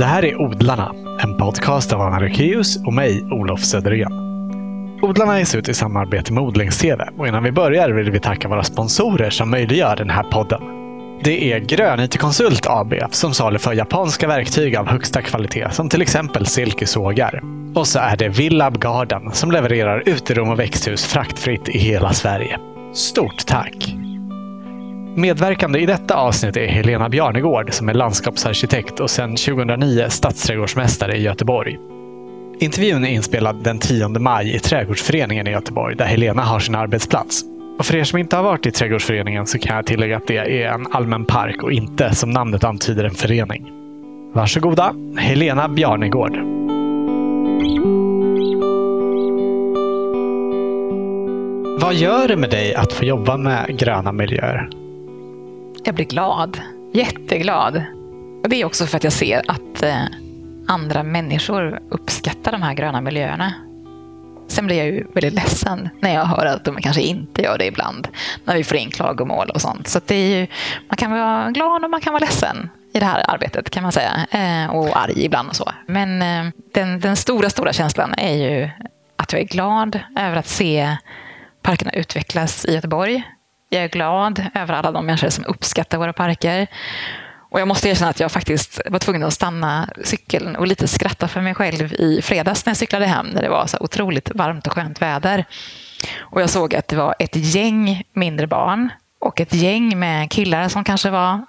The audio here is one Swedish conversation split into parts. Det här är Odlarna, en podcast av Anna Rikius och mig, Olof Södergren. Odlarna ges ut i samarbete med Odlings-TV och innan vi börjar vill vi tacka våra sponsorer som möjliggör den här podden. Det är Grön IT-konsult AB som saluför japanska verktyg av högsta kvalitet som till exempel silkesågar. Och så är det Villab Garden som levererar uterum och växthus fraktfritt i hela Sverige. Stort tack! Medverkande i detta avsnitt är Helena Björnegård som är landskapsarkitekt och sedan 2009 stadsträdgårdsmästare i Göteborg. Intervjun är inspelad den 10 maj i Trädgårdsföreningen i Göteborg där Helena har sin arbetsplats. Och för er som inte har varit i Trädgårdsföreningen så kan jag tillägga att det är en allmän park och inte, som namnet antyder, en förening. Varsågoda, Helena Björnegård. Vad gör det med dig att få jobba med gröna miljöer? Jag blir glad. Jätteglad. Och det är också för att jag ser att andra människor uppskattar de här gröna miljöerna. Sen blir jag ju väldigt ledsen när jag hör att de kanske inte gör det ibland. När vi får in klagomål och sånt. Så att det är ju, man kan vara glad och man kan vara ledsen i det här arbetet, kan man säga. Och arg ibland och så. Men den stora känslan är ju att jag är glad över att se parkerna utvecklas i Göteborg. Jag är glad över alla de människor som uppskattar våra parker. Och jag måste erkänna att jag faktiskt var tvungen att stanna cykeln och lite skratta för mig själv i fredags när jag cyklade hem när det var så otroligt varmt och skönt väder. Och jag såg att det var ett gäng mindre barn och ett gäng med killar som kanske var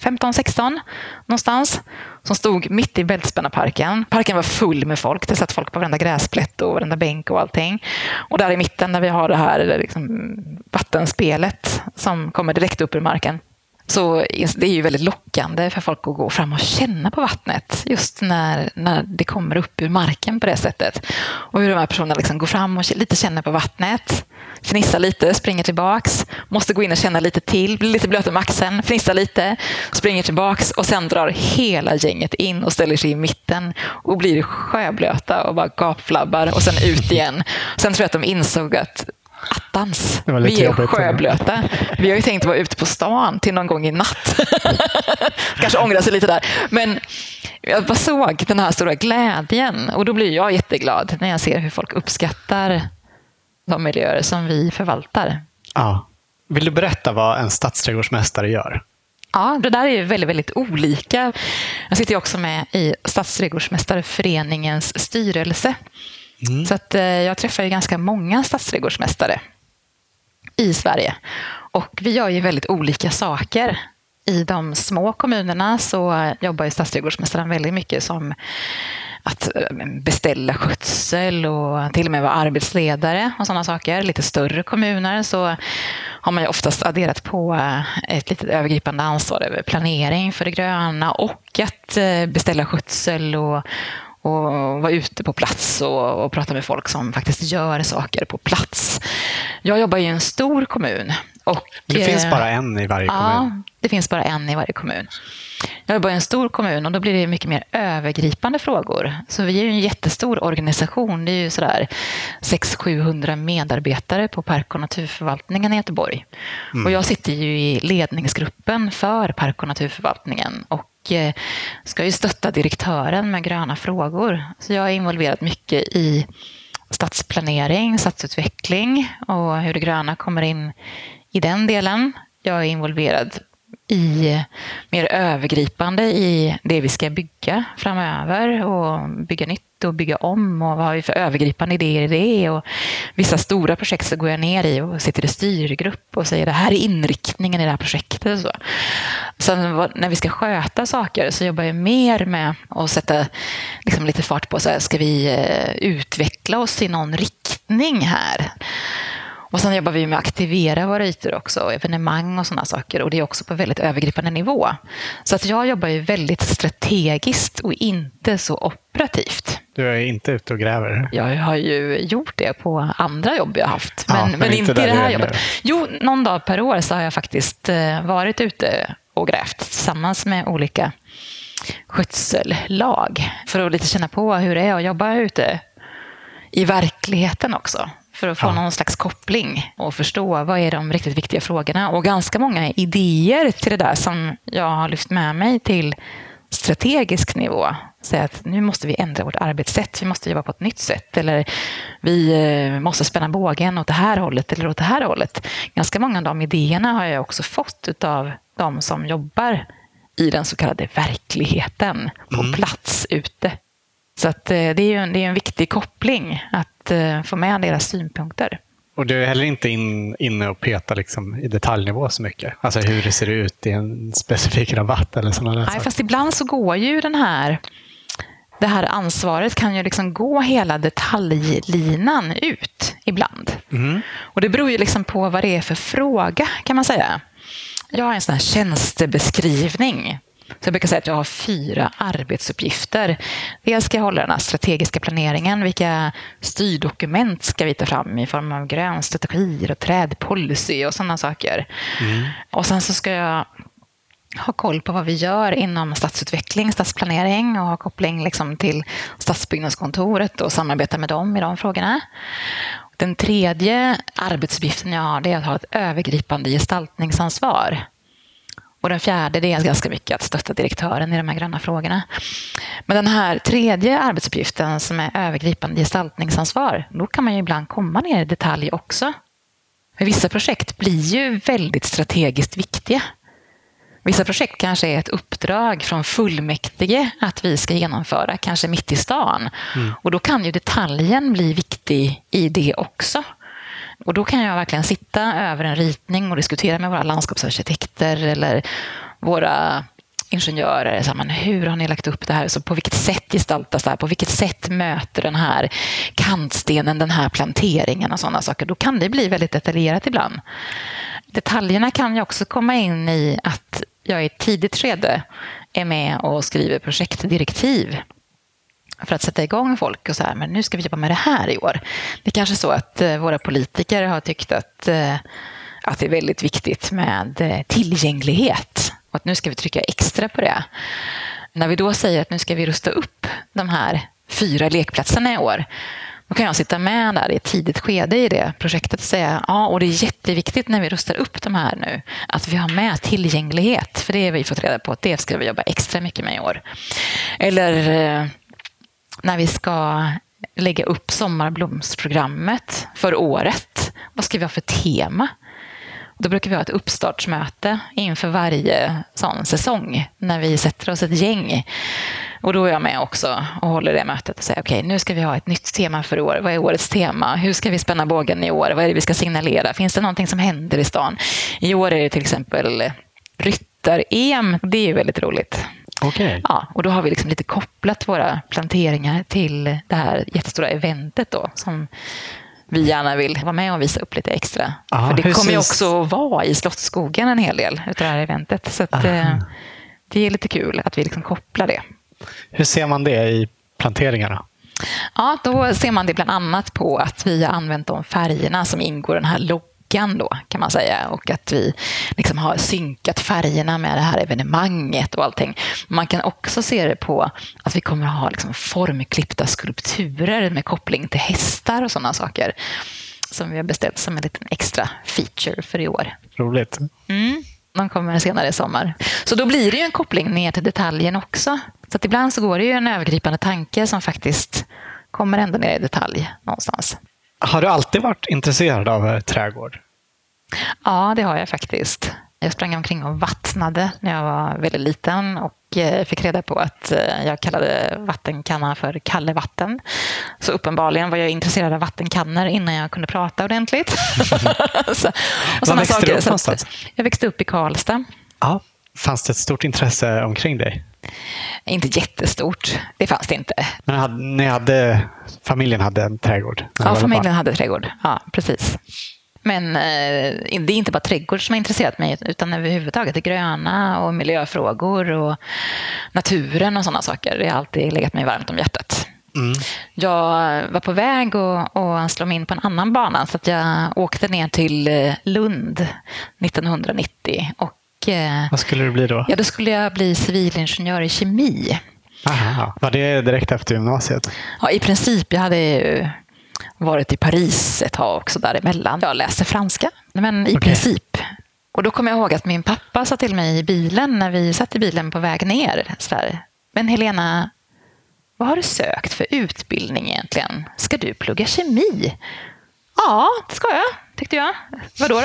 15-16 någonstans som stod mitt i Väldspänna parken. Parken var full med folk. Det satt folk på varenda gräsplätt och varenda bänk och allting. Och där i mitten där vi har det här liksom, vattenspelet som kommer direkt upp ur marken. Så det är ju väldigt lockande för folk att gå fram och känna på vattnet. Just när det kommer upp ur marken på det sättet. Och hur de här personerna liksom går fram och lite känner på vattnet. Fnissar lite, springer tillbaks. Måste gå in och känna lite till. Blir lite blöt om axeln, fnissar lite. Springer tillbaks och sen drar hela gänget in och ställer sig i mitten. Och blir sjöblöta och bara gapflabbar och sen ut igen. Sen tror jag att de insåg att attans, vi är sjöblöta. Vi har ju tänkt vara ute på stan till någon gång i natt. Kanske ångrar sig lite där. Men jag bara såg den här stora glädjen. Och då blir jag jätteglad när jag ser hur folk uppskattar de miljöer som vi förvaltar. Ja. Vill du berätta vad en stadsträdgårdsmästare gör? Ja, det där är ju väldigt, väldigt olika. Jag sitter också med i Stadsträdgårdsmästareföreningens styrelse. Mm. Så att jag träffar ju ganska många stadsträdgårdsmästare i Sverige. Och vi gör ju väldigt olika saker. I de små kommunerna så jobbar ju stadsträdgårdsmästaren väldigt mycket som att beställa skötsel och till och med vara arbetsledare och sådana saker. Lite större kommuner så har man ju oftast adderat på ett litet övergripande ansvar över planering för det gröna och att beställa skötsel och vara ute på plats och prata med folk som faktiskt gör saker på plats. Jag jobbar i en stor kommun. Och det finns bara en i varje kommun. Ja, det finns bara en i varje kommun. Jag jobbar i en stor kommun och då blir det mycket mer övergripande frågor. Så vi är ju en jättestor organisation. Det är ju sådär 600-700 medarbetare på Park och Naturförvaltningen i Göteborg. Mm. Och jag sitter ju i ledningsgruppen för Park och Naturförvaltningen och ska ju stötta direktören med gröna frågor. Så jag är involverad mycket i stadsplanering, stadsutveckling och hur det gröna kommer in i den delen. Jag är involverad i mer övergripande i det vi ska bygga framöver och bygga nytt och bygga om och vad har vi för övergripande idéer i det och vissa stora projekt så går jag ner i och sitter i styrgrupp och säger det här är inriktningen i det här projektet och så. Sen när vi ska sköta saker så jobbar jag mer med att sätta liksom lite fart på så här, ska vi utveckla oss i någon riktning här? Och sen jobbar vi med att aktivera våra ytor också, evenemang och sådana saker. Och det är också på väldigt övergripande nivå. Så att jag jobbar ju väldigt strategiskt och inte så operativt. Du är inte ute och gräver? Jag har ju gjort det på andra jobb jag haft. Ja, men inte i det här jobbet. Jo, någon dag per år så har jag faktiskt varit ute och grävt tillsammans med olika skötsellag. För att lite känna på hur det är att jobba ute i verkligheten också. För att få någon slags koppling och förstå vad är de riktigt viktiga frågorna. Och ganska många idéer till det där som jag har lyft med mig till strategisk nivå. Säga att nu måste vi ändra vårt arbetssätt, vi måste jobba på ett nytt sätt, eller vi måste spänna bågen åt det här hållet eller åt det här hållet. Ganska många av de idéerna har jag också fått av de som jobbar i den så kallade verkligheten på plats ute. Så att det är en viktig koppling att få med deras synpunkter. Och du är heller inte inne och petar liksom i detaljnivå så mycket? Alltså hur det ser ut i en specifik rabatt eller sådana där saker? Fast ibland så går ju det här ansvaret kan ju liksom gå hela detaljlinan ut ibland. Mm. Och det beror ju liksom på vad det är för fråga, kan man säga. Jag har en sån här tjänstebeskrivning. Så jag brukar säga att jag har 4 arbetsuppgifter. Dels ska jag hålla den här strategiska planeringen. Vilka styrdokument ska vi ta fram i form av grön strategier och trädpolicy och sådana saker. Mm. Och sen så ska jag ha koll på vad vi gör inom stadsutveckling, stadsplanering och ha koppling liksom till stadsbyggnadskontoret och samarbeta med dem i de frågorna. Den 3:e arbetsuppgiften jag har, det är att ha ett övergripande gestaltningsansvar. Och den 4:e, det är ganska mycket att stötta direktören i de här gröna frågorna. Men den här 3:e arbetsuppgiften som är övergripande gestaltningsansvar, då kan man ju ibland komma ner i detalj också. För vissa projekt blir ju väldigt strategiskt viktiga. Vissa projekt kanske är ett uppdrag från fullmäktige att vi ska genomföra, kanske mitt i stan. Mm. Och då kan ju detaljen bli viktig i det också. Och då kan jag verkligen sitta över en ritning och diskutera med våra landskapsarkitekter eller våra ingenjörer. Så här, men hur har ni lagt upp det här? Så på vilket sätt gestaltas det här? På vilket sätt möter den här kantstenen, den här planteringen och sådana saker? Då kan det bli väldigt detaljerat ibland. Detaljerna kan ju också komma in i att jag i ett tidigt skede är med och skriver projektdirektiv. För att sätta igång folk och så här, men nu ska vi jobba med det här i år. Det är kanske så att våra politiker har tyckt att det är väldigt viktigt med tillgänglighet. Och att nu ska vi trycka extra på det. När vi då säger att nu ska vi rusta upp de här 4 lekplatserna i år. Då kan jag sitta med där i ett tidigt skede i det projektet och säga och det är jätteviktigt när vi rustar upp de här nu att vi har med tillgänglighet. För det har vi fått reda på att det ska vi jobba extra mycket med i år. Eller när vi ska lägga upp sommarblomsprogrammet för året. Vad ska vi ha för tema? Då brukar vi ha ett uppstartsmöte inför varje sån säsong. När vi sätter oss ett gäng. Och då är jag med också och håller det mötet och säger okej, nu ska vi ha ett nytt tema för år. Vad är årets tema? Hur ska vi spänna bågen i år? Vad är det vi ska signalera? Finns det någonting som händer i stan? I år är det till exempel Ryttar-EM. Det är ju väldigt roligt. Okay. Ja, och då har vi liksom lite kopplat våra planteringar till det här jättestora eventet då, som vi gärna vill vara med och visa upp lite extra. Aha, för det kommer ju också vara i Slottsskogen en hel del utav det här eventet. Så att, det är lite kul att vi liksom kopplar det. Hur ser man det i planteringarna? Ja, då ser man det bland annat på att vi har använt de färgerna som ingår i den här då, kan man säga, och att vi liksom har synkat färgerna med det här evenemanget och allting. Man kan också se det på att vi kommer ha liksom formklippta skulpturer med koppling till hästar och sådana saker som vi har beställt som en liten extra feature för i år. Roligt. Mm, de kommer senare i sommar. Så då blir det ju en koppling ner till detaljen också. Så att ibland så går det ju en övergripande tanke som faktiskt kommer ändå ner i detalj någonstans. Har du alltid varit intresserad av trädgård? Ja, det har jag faktiskt. Jag sprang omkring och vattnade när jag var väldigt liten och fick reda på att jag kallade vattenkannan för kalle vatten. Så uppenbarligen var jag intresserad av vattenkannor innan jag kunde prata ordentligt. Och sådana saker. Så jag växte upp i Karlstad. Ja, fanns det ett stort intresse omkring dig? Inte jättestort, det fanns det inte. Men familjen hade en trädgård? Ja, familjen hade trädgård, ja precis. Men det är inte bara trädgård som har intresserat mig, utan överhuvudtaget det gröna och miljöfrågor och naturen och sådana saker. Det har alltid legat mig varmt om hjärtat. Mm. Jag var på väg att slå mig in på en annan bana, så att jag åkte ner till Lund 1990 och vad skulle du bli då? Ja, då skulle jag bli civilingenjör i kemi. Aha, var det direkt efter gymnasiet? Ja, i princip. Jag hade ju varit i Paris ett tag också däremellan. Jag läste franska, men i princip. Och då kommer jag ihåg att min pappa sa till mig i bilen när vi satt i bilen på väg ner. Så där, men Helena, vad har du sökt för utbildning egentligen? Ska du plugga kemi? Ja, det ska jag, tyckte jag. Vadå?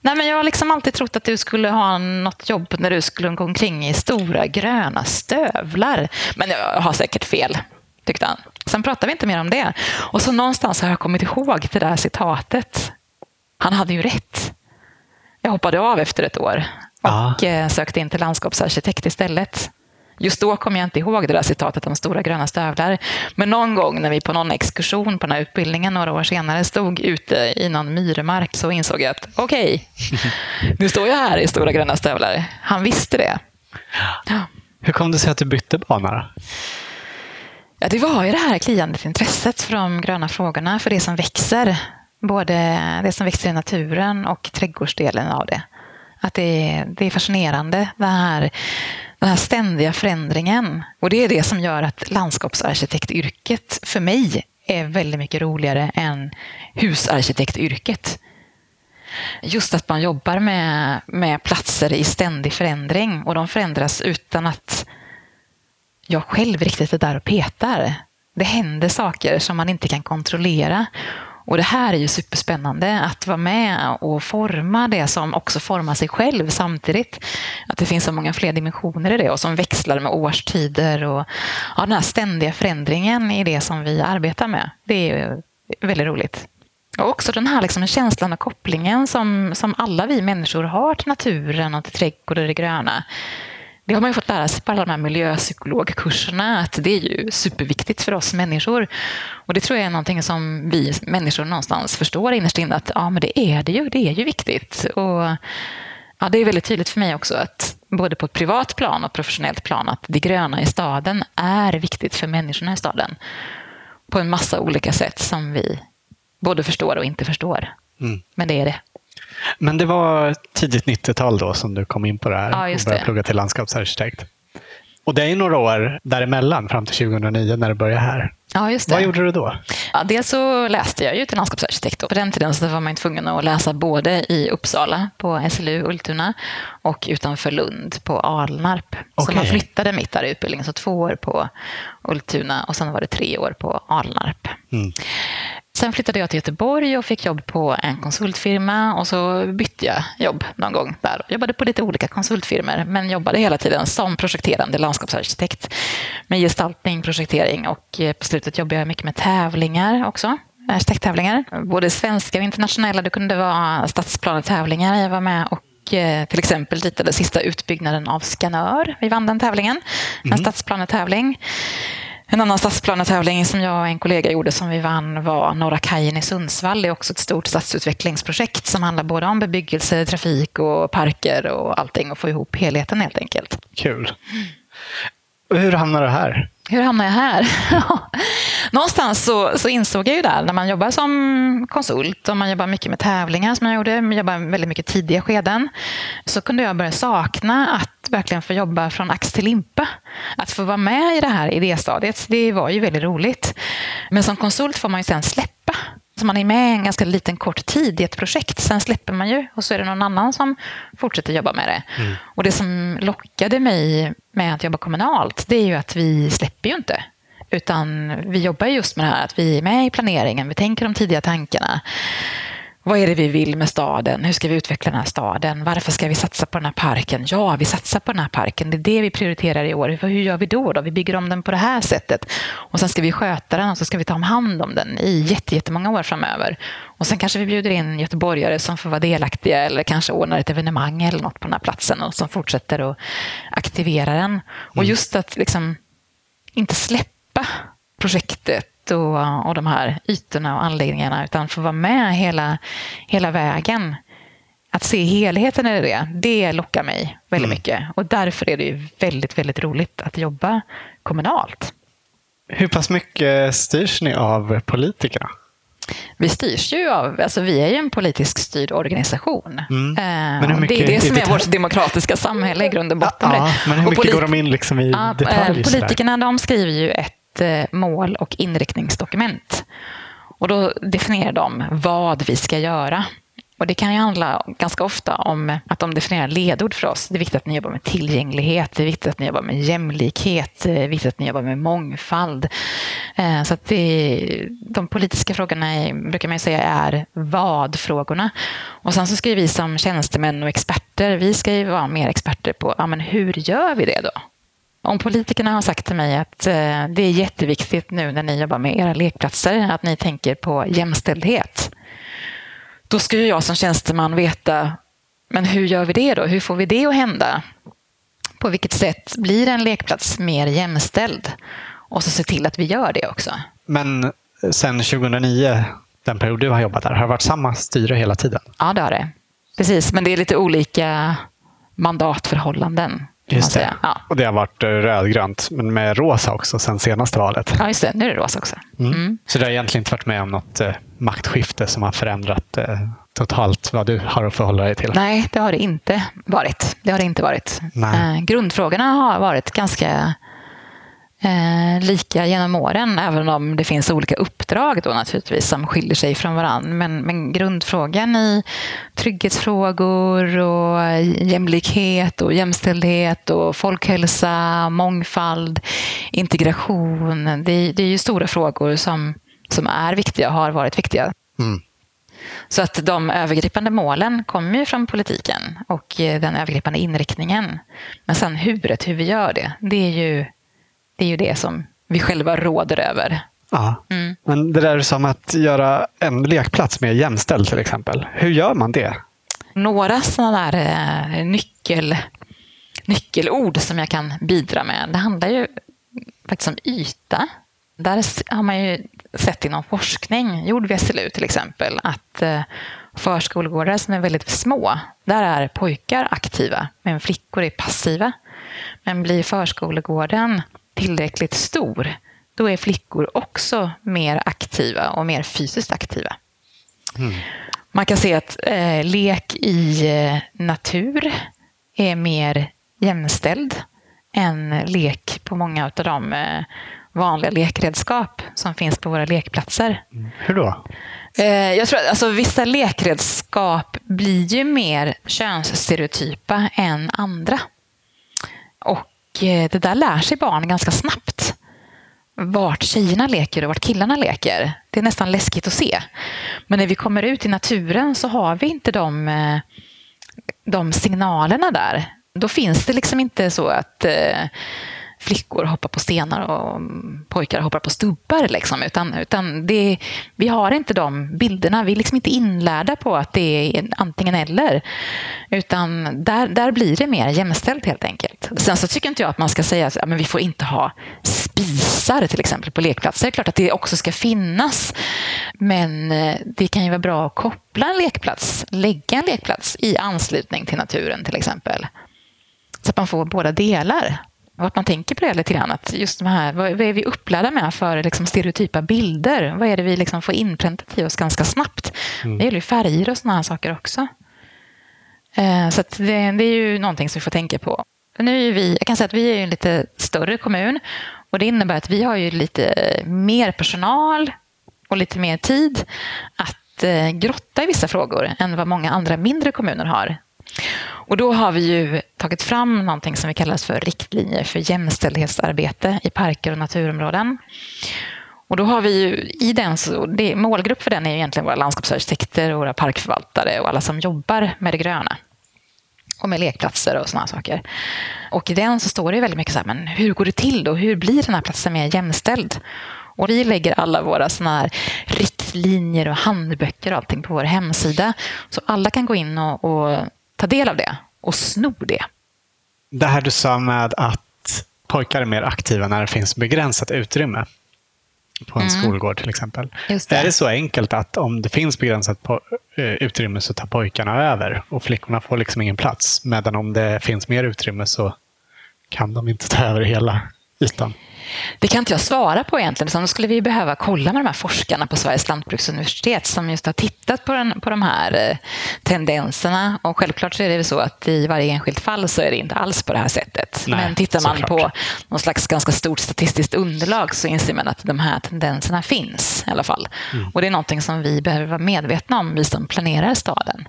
Nej, men jag har liksom alltid trott att du skulle ha något jobb när du skulle gå omkring i stora gröna stövlar. Men jag har säkert fel, tyckte han. Sen pratade vi inte mer om det. Och så någonstans har jag kommit ihåg det där citatet. Han hade ju rätt. Jag hoppade av efter ett år och sökte in till landskapsarkitekt istället. Just då kom jag inte ihåg det där citatet om stora gröna stövlar. Men någon gång när vi på någon exkursion på den här utbildningen några år senare stod ute i någon myrmark så insåg jag att okej, nu står jag här i stora gröna stövlar. Han visste det. Ja. Hur kom det sig att du bytte bana då? Ja, det var ju det här kliandet intresset för de gröna frågorna, för det som växer. Både det som växer i naturen och trädgårdsdelen av det. Att det är fascinerande, den här ständiga förändringen. Och det är det som gör att landskapsarkitektyrket för mig är väldigt mycket roligare än husarkitektyrket. Just att man jobbar med platser i ständig förändring. Och de förändras utan att jag själv riktigt är där och petar. Det händer saker som man inte kan kontrollera. Och det här är ju superspännande att vara med och forma det som också formar sig själv samtidigt. Att det finns så många fler dimensioner i det och som växlar med årstider. Och den här ständiga förändringen i det som vi arbetar med. Det är väldigt roligt. Och också den här liksom känslan och kopplingen som alla vi människor har till naturen och till trädgård och det gröna. Det har man ju fått lära sig på alla de här miljöpsykologkurserna att det är ju superviktigt för oss människor. Och det tror jag är någonting som vi människor någonstans förstår innerst inne att ja, men det är ju viktigt. Och ja, det är väldigt tydligt för mig också att både på ett privat plan och professionellt plan att det gröna i staden är viktigt för människorna i staden. På en massa olika sätt som vi både förstår och inte förstår. Mm. Men det är det. Men det var tidigt 90-tal då som du kom in på det här och började plugga till landskapsarkitekt. Och det är ju några år däremellan fram till 2009 när du började här. Ja, just det. Vad gjorde du då? Ja, dels så läste jag ju till landskapsarkitekt. Och på den tiden så var man ju tvungen att läsa både i Uppsala på SLU Ultuna och utanför Lund på Alnarp. Okay. Så man flyttade mitt där i utbildningen. Så 2 år på Ultuna och sen var det 3 år på Alnarp. Mm. Sen flyttade jag till Göteborg och fick jobb på en konsultfirma och så bytte jag jobb någon gång där. Jag jobbade på lite olika konsultfirmor men jobbade hela tiden som projekterande landskapsarkitekt med gestaltning, projektering och på slutet jobbade jag mycket med tävlingar också. Arkitekttävlingar, både svenska och internationella. Det kunde vara stadsplanetävlingar jag var med och till exempel ritade sista utbyggnaden av Skanör. Vi vann den tävlingen, en stadsplanetävling. En annan stadsplanetävling som jag och en kollega gjorde som vi vann var Norra Kajen i Sundsvall. Det är också ett stort stadsutvecklingsprojekt som handlar både om bebyggelse, trafik och parker och allting och få ihop helheten helt enkelt. Kul. Och hur hamnar du här? Hur hamnar jag här? Någonstans så insåg jag ju där när man jobbar som konsult och man jobbar mycket med tävlingar som jag gjorde, jag jobbar väldigt mycket tidiga skeden, så kunde jag börja sakna att verkligen få jobba från ax till limpa. Att få vara med i det här idéstadiet, det var ju väldigt roligt. Men som konsult får man ju sen släppa. Så man är med en ganska liten kort tid i ett projekt. Sen släpper man ju och så är det någon annan som fortsätter jobba med det. Mm. Och det som lockade mig med att jobba kommunalt, det är ju att vi släpper ju inte. Utan vi jobbar just med det här att vi är med i planeringen. Vi tänker de tidiga tankarna. Vad är det vi vill med staden? Hur ska vi utveckla den här staden? Varför ska vi satsa på den här parken? Ja, vi satsar på den här parken. Det är det vi prioriterar i år. Hur gör vi då? Vi bygger om den på det här sättet. Och sen ska vi sköta den och så ska vi ta om hand om den i jättemånga år framöver. Och sen kanske vi bjuder in göteborgare som får vara delaktiga eller kanske ordnar ett evenemang eller något på den här platsen och som fortsätter att aktivera den. Mm. Och just att liksom inte släppa projektet och de här ytorna och anläggningarna utan få vara med hela vägen. Att se helheten i det lockar mig väldigt mycket. Och därför är det ju väldigt, väldigt roligt att jobba kommunalt. Hur pass mycket styrs ni av politikerna? Vi styrs ju av, alltså vi är ju en politiskt styrd organisation. Mm. Men det är det som är vårt demokratiska samhälle i grund och botten. Ja, men hur mycket går de in liksom i detalj? Politikerna, de skriver ju ett mål- och inriktningsdokument. Och då definierar de vad vi ska göra. Och det kan ju handla ganska ofta om att de definierar ledord för oss. Det är viktigt att ni jobbar med tillgänglighet, det är viktigt att ni jobbar med jämlikhet, det är viktigt att ni jobbar med mångfald. Så att de politiska frågorna brukar man ju säga är vad-frågorna. Och sen så ska vi som tjänstemän och experter, vi ska ju vara mer experter på ja, men hur gör vi det då? Om politikerna har sagt till mig att det är jätteviktigt nu när ni jobbar med era lekplatser att ni tänker på jämställdhet. Då ska ju jag som tjänsteman veta, men hur gör vi det då? Hur får vi det att hända? På vilket sätt blir en lekplats mer jämställd? Och så se till att vi gör det också. Men sen 2009, den period du har jobbat där, har det varit samma styre hela tiden? Ja, det har det. Precis, men det är lite olika mandatförhållanden. Just det, ja. Och det har varit rödgrönt, men med rosa också sen senaste valet. Ja, just det. Nu är det rosa också. Mm. Så det har egentligen inte varit med om något maktskifte som har förändrat totalt vad du har att förhålla dig till? Nej, det har det inte varit. Grundfrågorna har varit ganska lika genom åren, även om det finns olika uppdrag då naturligtvis som skiljer sig från varandra. Men grundfrågan i trygghetsfrågor och jämlikhet och jämställdhet och folkhälsa, mångfald, integration. Det är ju stora frågor som är viktiga och har varit viktiga. Mm. Så att de övergripande målen kommer ju från politiken och den övergripande inriktningen. Men sen hur vi gör det, det är ju det som vi själva råder över. Ja, men det där som att göra en lekplats mer jämställd till exempel. Hur gör man det? Några sådana där nyckelord som jag kan bidra med. Det handlar ju faktiskt om yta. Där har man ju sett inom forskning, gjorde vi SLU till exempel, att förskolegårdar som är väldigt små, där är pojkar aktiva, men flickor är passiva. Men blir förskolegården tillräckligt stor, då är flickor också mer aktiva och mer fysiskt aktiva. Mm. Man kan se att lek i natur är mer jämställd än lek på många av de vanliga lekredskap som finns på våra lekplatser. Mm. Hur då? Jag tror att vissa lekredskap blir ju mer könsstereotypa än andra. Och det där lär sig barn ganska snabbt. Vart tjejerna leker och vart killarna leker. Det är nästan läskigt att se. Men när vi kommer ut i naturen så har vi inte de signalerna där. Då finns det liksom inte så att flickor hoppar på stenar och pojkar hoppar på stubbar. Liksom, utan vi har inte de bilderna. Vi är liksom inte inlärda på att det är antingen eller. Utan där blir det mer jämställt helt enkelt. Sen så tycker inte jag att man ska säga att men vi får inte ha spisar till exempel på lekplatser. Det är klart att det också ska finnas. Men det kan ju vara bra att koppla en lekplats. Lägga en lekplats i anslutning till naturen till exempel. Så att man får båda delar. Vart man tänker på det lite grann, att just de här, vad är vi upplärda med för liksom stereotypa bilder? Vad är det vi liksom får inpräntat i oss ganska snabbt? Det gäller ju färger och såna här saker också. Så att det är ju någonting som vi får tänka på. Nu är jag kan säga att vi är ju en lite större kommun och det innebär att vi har ju lite mer personal och lite mer tid att grotta i vissa frågor än vad många andra mindre kommuner har. Och då har vi ju tagit fram någonting som vi kallas för riktlinjer för jämställdhetsarbete i parker och naturområden. Och då har vi ju i den, målgrupp för den är ju egentligen våra landskapsarkitekter och våra parkförvaltare och alla som jobbar med det gröna. Och med lekplatser och sådana saker. Och i den så står det ju väldigt mycket så här, men hur går det till då? Hur blir den här platsen mer jämställd? Och vi lägger alla våra såna här riktlinjer och handböcker och allting på vår hemsida. Så alla kan gå in och ta del av det och sno det. Det här du sa med att pojkar är mer aktiva när det finns begränsat utrymme på en skolgård till exempel. Just det. Är det så enkelt att om det finns begränsat utrymme så tar pojkarna över och flickorna får liksom ingen plats, medan om det finns mer utrymme så kan de inte ta över hela ytan? Det kan inte jag svara på egentligen, så då skulle vi behöva kolla med de här forskarna på Sveriges lantbruksuniversitet som just har tittat på de här tendenserna. Och självklart så är det så att i varje enskilt fall så är det inte alls på det här sättet. Nej, men tittar man på någon slags ganska stort statistiskt underlag så inser man att de här tendenserna finns i alla fall. Mm. Och det är någonting som vi behöver vara medvetna om, vi som planerar staden.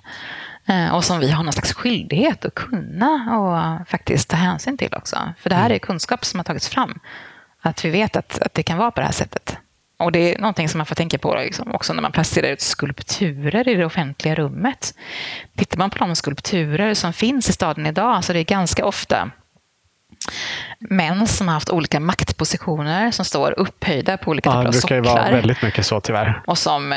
Och som vi har någon slags skyldighet att kunna och faktiskt ta hänsyn till också. För det här är kunskap som har tagits fram. Att vi vet att det kan vara på det här sättet. Och det är någonting som man får tänka på liksom, också när man placerar ut skulpturer i det offentliga rummet. Tittar man på de skulpturer som finns i staden idag så det är ganska ofta män som har haft olika maktpositioner som står upphöjda på olika typer av socklar. Det brukar ju vara väldigt mycket så tyvärr. Och som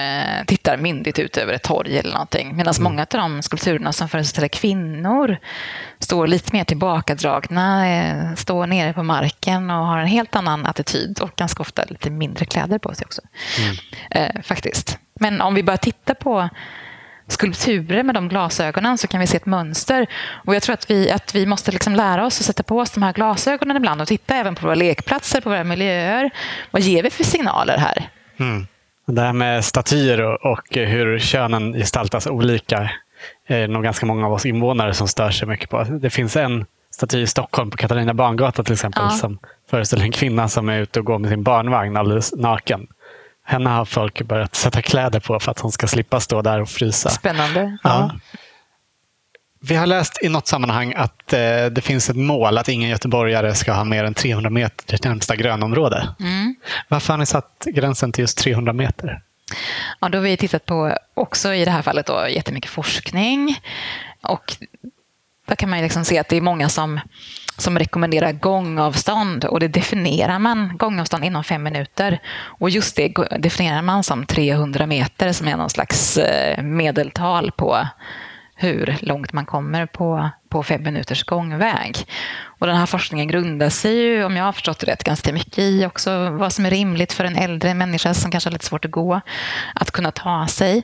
tittar myndigt ut över ett torg eller någonting. Medan många av de skulpturerna som föreställer kvinnor står lite mer tillbakadragna, står nere på marken och har en helt annan attityd och ganska ofta lite mindre kläder på sig också. Mm. Faktiskt. Men om vi bara tittar på skulpturer med de glasögonen så kan vi se ett mönster. Och jag tror att vi måste liksom lära oss att sätta på oss de här glasögonen ibland och titta även på våra lekplatser, på våra miljöer. Vad ger vi för signaler här? Mm. Det här med statyer och hur könen gestaltas olika är nog ganska många av oss invånare som stör sig mycket på. Det finns en staty i Stockholm på Katarina Barngata till exempel som föreställer en kvinna som är ute och går med sin barnvagn alldeles naken. Henne har folk börjat sätta kläder på för att hon ska slippa stå där och frysa. Spännande. Ja. Vi har läst i något sammanhang att det finns ett mål att ingen göteborgare ska ha mer än 300 meter till närmsta grönområde. Mm. Varför har ni satt gränsen till just 300 meter? Ja, då har vi tittat på också i det här fallet då, jättemycket forskning. Och där kan man liksom se att det är många som rekommenderar gångavstånd och det definierar man gångavstånd inom 5 minuter och just det definierar man som 300 meter som är någon slags medeltal på hur långt man kommer på 5 minuters gångväg. Och den här forskningen grundar sig ju, om jag har förstått det rätt, ganska mycket i också vad som är rimligt för en äldre människa som kanske har lite svårt att gå, att kunna ta sig.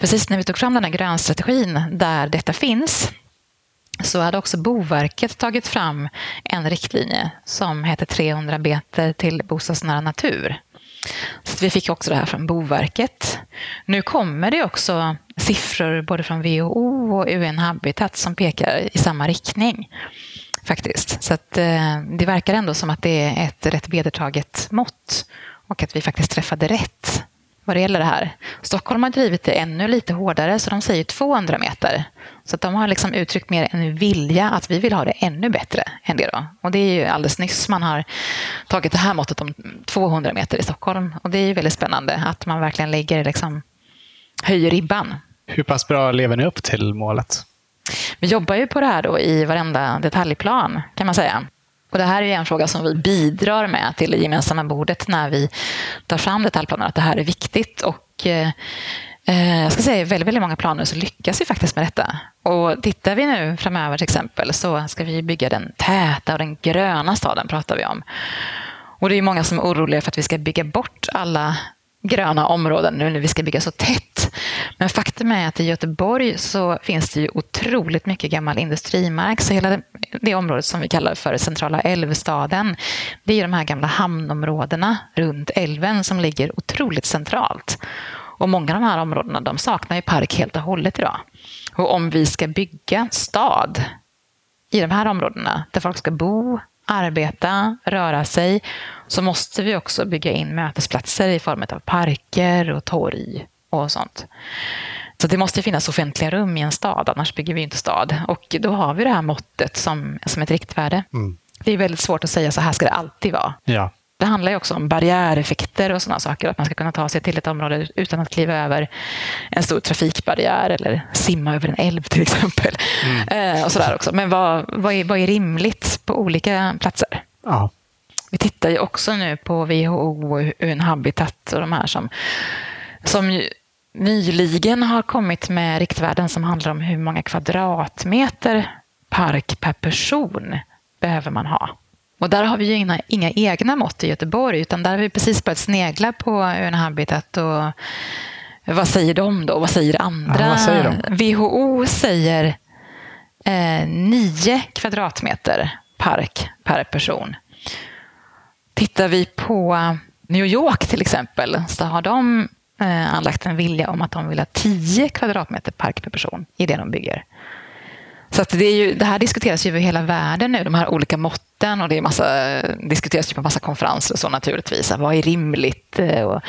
Precis när vi tog fram den här grönstrategin där detta finns så hade också Boverket tagit fram en riktlinje som heter 300 meter till bostadsnära natur. Så vi fick också det här från Boverket. Nu kommer det också siffror både från WHO och UN-Habitat som pekar i samma riktning faktiskt. Så att, det verkar ändå som att det är ett rätt vedertaget mått och att vi faktiskt träffade rätt vad det gäller det här. Stockholm har drivit det ännu lite hårdare så de säger 200 meter. Så att de har liksom uttryckt mer en vilja att vi vill ha det ännu bättre än det då. Och det är ju alldeles nyss man har tagit det här måttet om 200 meter i Stockholm. Och det är ju väldigt spännande att man verkligen lägger liksom, höjer ribban. Hur pass bra lever ni upp till målet? Vi jobbar ju på det här då i varenda detaljplan kan man säga. Och det här är en fråga som vi bidrar med till det gemensamma bordet när vi tar fram detaljplaner, att det här är viktigt. Och jag ska säga, väldigt, väldigt många planer så lyckas vi faktiskt med detta. Och tittar vi nu framöver till exempel så ska vi bygga den täta och den gröna staden pratar vi om. Och det är många som är oroliga för att vi ska bygga bort alla gröna områden nu när vi ska bygga så tätt. Men faktum är att i Göteborg så finns det ju otroligt mycket gammal industrimark. Så hela det området som vi kallar för centrala älvstaden, det är de här gamla hamnområdena runt älven som ligger otroligt centralt. Och många av de här områdena de saknar ju park helt och hållet idag. Och om vi ska bygga stad i de här områdena där folk ska bo, arbeta, röra sig, så måste vi också bygga in mötesplatser i form av parker och torg och sånt. Så det måste finnas offentliga rum i en stad, annars bygger vi inte stad. Och då har vi det här måttet som ett riktvärde. Mm. Det är väldigt svårt att säga så här ska det alltid vara. Ja. Det handlar ju också om barriäreffekter och sådana saker. Att man ska kunna ta sig till ett område utan att kliva över en stor trafikbarriär eller simma över en älv till exempel. Mm. Och sådär också. Men vad är rimligt på olika platser? Ja. Vi tittar ju också nu på WHO och UN-Habitat och de här som nyligen har kommit med riktvärden som handlar om hur många kvadratmeter park per person behöver man ha. Och där har vi ju inga egna mått i Göteborg utan där har vi precis börjat snegla på UN-Habitat och vad säger de då? Vad säger andra? Ja, vad säger de? WHO säger 9 kvadratmeter park per person. Tittar vi på New York till exempel, så har de anlagt en vilja om att de vill ha 10 kvadratmeter park per person i det de bygger. Så att det här diskuteras ju över hela världen nu, de här olika måtten, och det är diskuteras ju på massa konferenser och så naturligtvis. Vad är rimligt och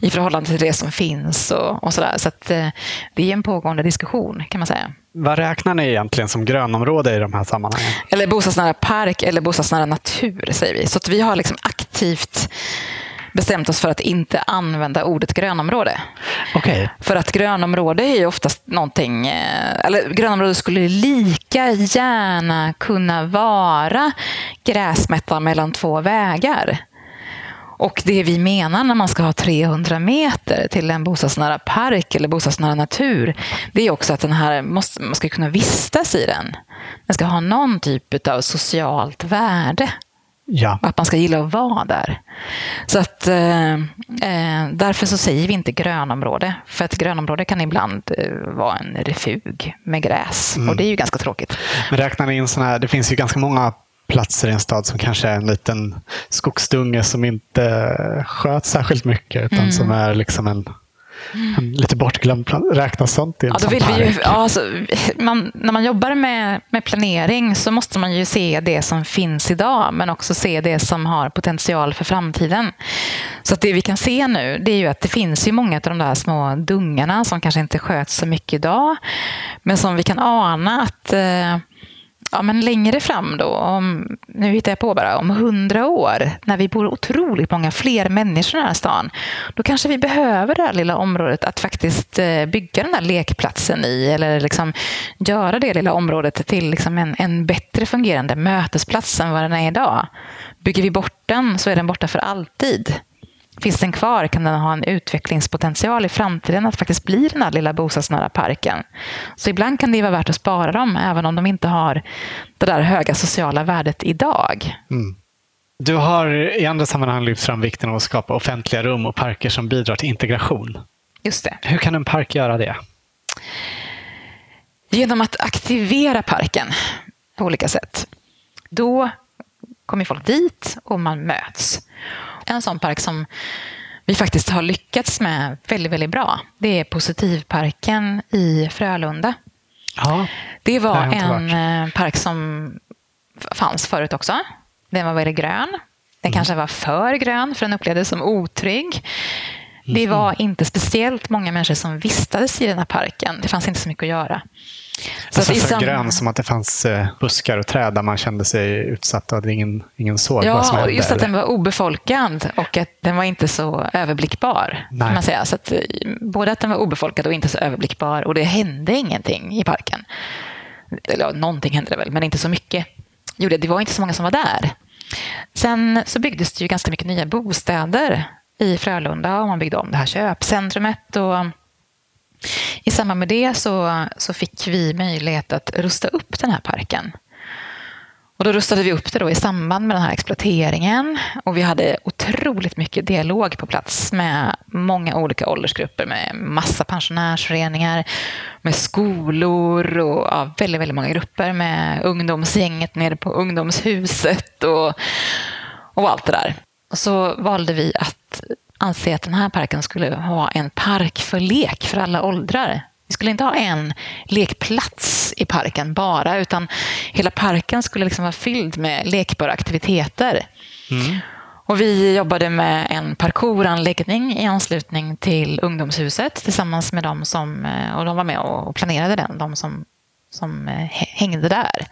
i förhållande till det som finns och sådär. Så att det är en pågående diskussion kan man säga. Vad räknar ni egentligen som grönområde i de här sammanhangen? Eller bostadsnära park eller bostadsnära natur säger vi. Så att vi har liksom aktivt bestämt oss för att inte använda ordet grönområde. Okay. För att grönområde är ju oftast någonting, eller grönområde skulle lika gärna kunna vara gräsmätta mellan 2 vägar. Och det vi menar när man ska ha 300 meter till en bostadsnära park eller bostadsnära natur, det är också att den här man ska kunna vistas i den. Den ska ha någon typ av socialt värde. Ja. Att man ska gilla att vara där. Så att, därför så säger vi inte grönområde. För att grönområde kan ibland vara en refug med gräs. Mm. Och det är ju ganska tråkigt. Men räknar ni in sådana här, det finns ju ganska många platser i en stad som kanske är en liten skogsdunge som inte sköts särskilt mycket. Utan som är liksom en lite bortglömd, räknas sånt till. Ja, då vill vi ju, när man jobbar med planering så måste man ju se det som finns idag, men också se det som har potential för framtiden. Så att det vi kan se nu, det är ju att det finns ju många av de där små dungarna som kanske inte sköts så mycket idag, men som vi kan ana att men längre fram då, nu hittar jag på bara, om 100 år, när vi bor otroligt många fler människor i den här stan, då kanske vi behöver det här lilla området att faktiskt bygga den här lekplatsen i, eller liksom göra det lilla området till liksom en bättre fungerande mötesplats än vad den är idag. Bygger vi bort den så är den borta för alltid. Finns den kvar kan den ha en utvecklingspotential i framtiden att faktiskt bli den här lilla bostadsnära parken. Så ibland kan det vara värt att spara dem även om de inte har det där höga sociala värdet idag. Mm. Du har i andra sammanhang lyft fram vikten av att skapa offentliga rum och parker som bidrar till integration. Just det. Hur kan en park göra det? Genom att aktivera parken på olika sätt. Då kommer folk dit och man möts. En sån park som vi faktiskt har lyckats med väldigt, väldigt bra, det är Positivparken i Frölunda. Ja, det var en park som fanns förut också. Den var väldigt grön. Den kanske var för grön för den upplevdes som otrygg. Det var inte speciellt många människor som vistades i den här parken. Det fanns inte så mycket att göra. Så alltså för grön som att det fanns buskar och träd där man kände sig utsatt och att ingen såg vad som hände. Ja, just att den var obefolkad och att den var inte så överblickbar. Kan man säga. Så att, både att den var obefolkad och inte så överblickbar, och det hände ingenting i parken. Eller någonting hände det väl, men inte så mycket. Jo, det var inte så många som var där. Sen så byggdes det ju ganska mycket nya bostäder i Frölunda och man byggde om det här köpcentrumet, och i samband med det så fick vi möjlighet att rusta upp den här parken. Och då rustade vi upp det då i samband med den här exploateringen, och vi hade otroligt mycket dialog på plats med många olika åldersgrupper, med massa pensionärsföreningar, med skolor och väldigt, väldigt många grupper, med ungdomsgänget nere på ungdomshuset och allt det där. Och så valde vi att anse att den här parken skulle ha en park för lek för alla åldrar. Vi skulle inte ha en lekplats i parken bara, utan hela parken skulle liksom vara fylld med lekbara aktiviteter. Mm. Och vi jobbade med en parkouranläggning i anslutning till ungdomshuset tillsammans med dem som var med och planerade den, de som hängde där.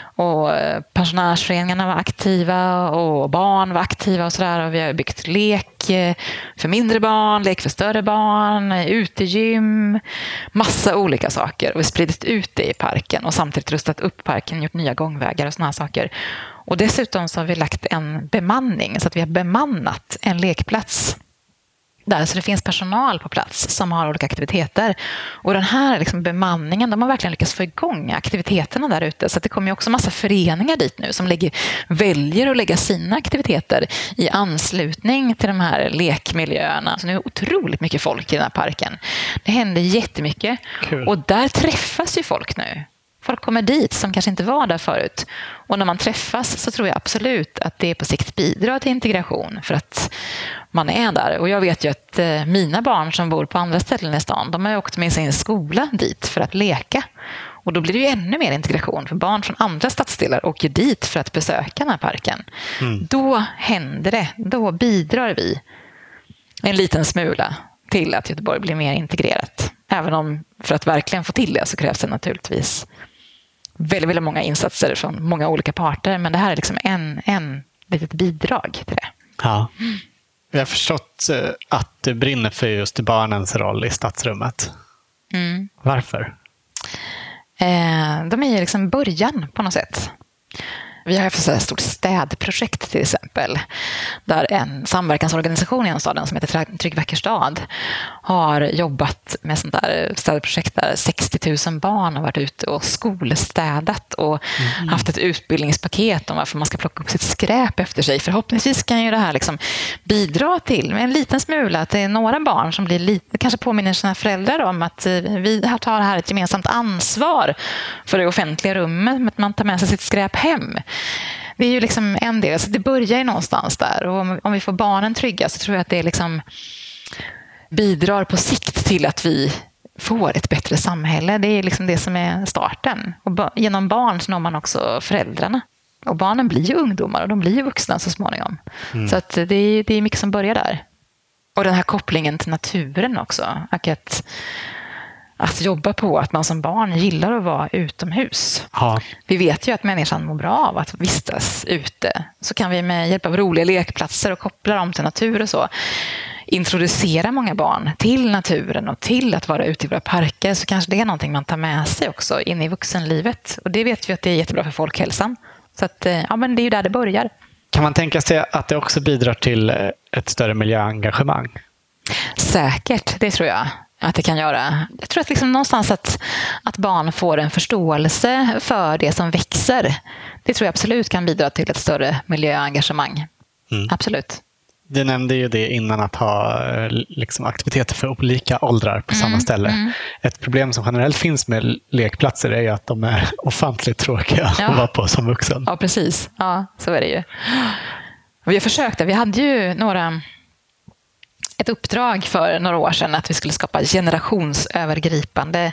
Och pensionärsföreningarna var aktiva och barn var aktiva och sådär. Och vi har byggt lek för mindre barn, lek för större barn, utegym, massa olika saker. Och vi spridit ut det i parken och samtidigt rustat upp parken, gjort nya gångvägar och såna här saker. Och dessutom så har vi lagt en bemanning, så att vi har bemannat en lekplats där, så det finns personal på plats som har olika aktiviteter. Och den här liksom bemanningen, de har verkligen lyckats få igång aktiviteterna där ute. Så att det kommer ju också massa föreningar dit nu som väljer att lägga sina aktiviteter i anslutning till de här lekmiljöerna. Så nu är det otroligt mycket folk i den här parken. Det händer jättemycket. Kul. Och där träffas ju folk nu. folk kommer dit som kanske inte var där förut. Och när man träffas så tror jag absolut att det på sikt bidrar till integration för att man är där. Och jag vet ju att mina barn som bor på andra ställen i stan, de har ju åkt med sin skola dit för att leka. Och då blir det ju ännu mer integration för barn från andra stadsdelar åker dit för att besöka den här parken. Mm. Då händer det, då bidrar vi en liten smula till att Göteborg blir mer integrerat. Även om för att verkligen få till det så krävs det naturligtvis väldigt, väldigt många insatser från många olika parter. Men det här är liksom en litet bidrag till det. Ja. Jag har förstått att du brinner för just barnens roll i stadsrummet. Mm. Varför? De är ju liksom början på något sätt. Vi har haft ett stort städprojekt till exempel där en samverkansorganisation i staden som heter Tryggare Väckerstad har jobbat med sånt där städprojekt där 60 000 barn har varit ute och skolstädat och haft ett utbildningspaket om varför man ska plocka upp sitt skräp efter sig. Förhoppningsvis kan ju det här liksom bidra till med en liten smula att det är några barn som blir lite, kanske påminner sina föräldrar om att vi tar här ett gemensamt ansvar för det offentliga rummet med att man tar med sig sitt skräp hem. Det är ju liksom en del, så det börjar ju någonstans där. Och om vi får barnen trygga så tror jag att det liksom bidrar på sikt till att vi får ett bättre samhälle. Det är liksom det som är starten. Och genom barn så når man också föräldrarna. Och barnen blir ju ungdomar och de blir ju vuxna så småningom. Mm. Så att det är mycket som börjar där. Och den här kopplingen till naturen också. Att jobba på att man som barn gillar att vara utomhus. Ja. Vi vet ju att människan mår bra av att vistas ute. Så kan vi med hjälp av roliga lekplatser och koppla dem till natur och så introducera många barn till naturen och till att vara ute i våra parker. Så kanske det är någonting man tar med sig också in i vuxenlivet. Och det vet vi att det är jättebra för folkhälsan. Så att, ja, men det är ju där det börjar. Kan man tänka sig att det också bidrar till ett större miljöengagemang? Säkert, det tror jag. Att det kan göra. Jag tror att liksom någonstans att barn får en förståelse för det som växer. Det tror jag absolut kan bidra till ett större miljöengagemang. Mm. Absolut. Du nämnde ju det innan att ha liksom aktiviteter för olika åldrar på samma ställe. Mm. Ett problem som generellt finns med lekplatser är ju att de är ofantligt tråkiga att vara på som vuxen. Ja, precis. Ja, så är det ju. Vi försökte. Vi hade ju ett uppdrag för några år sedan att vi skulle skapa generationsövergripande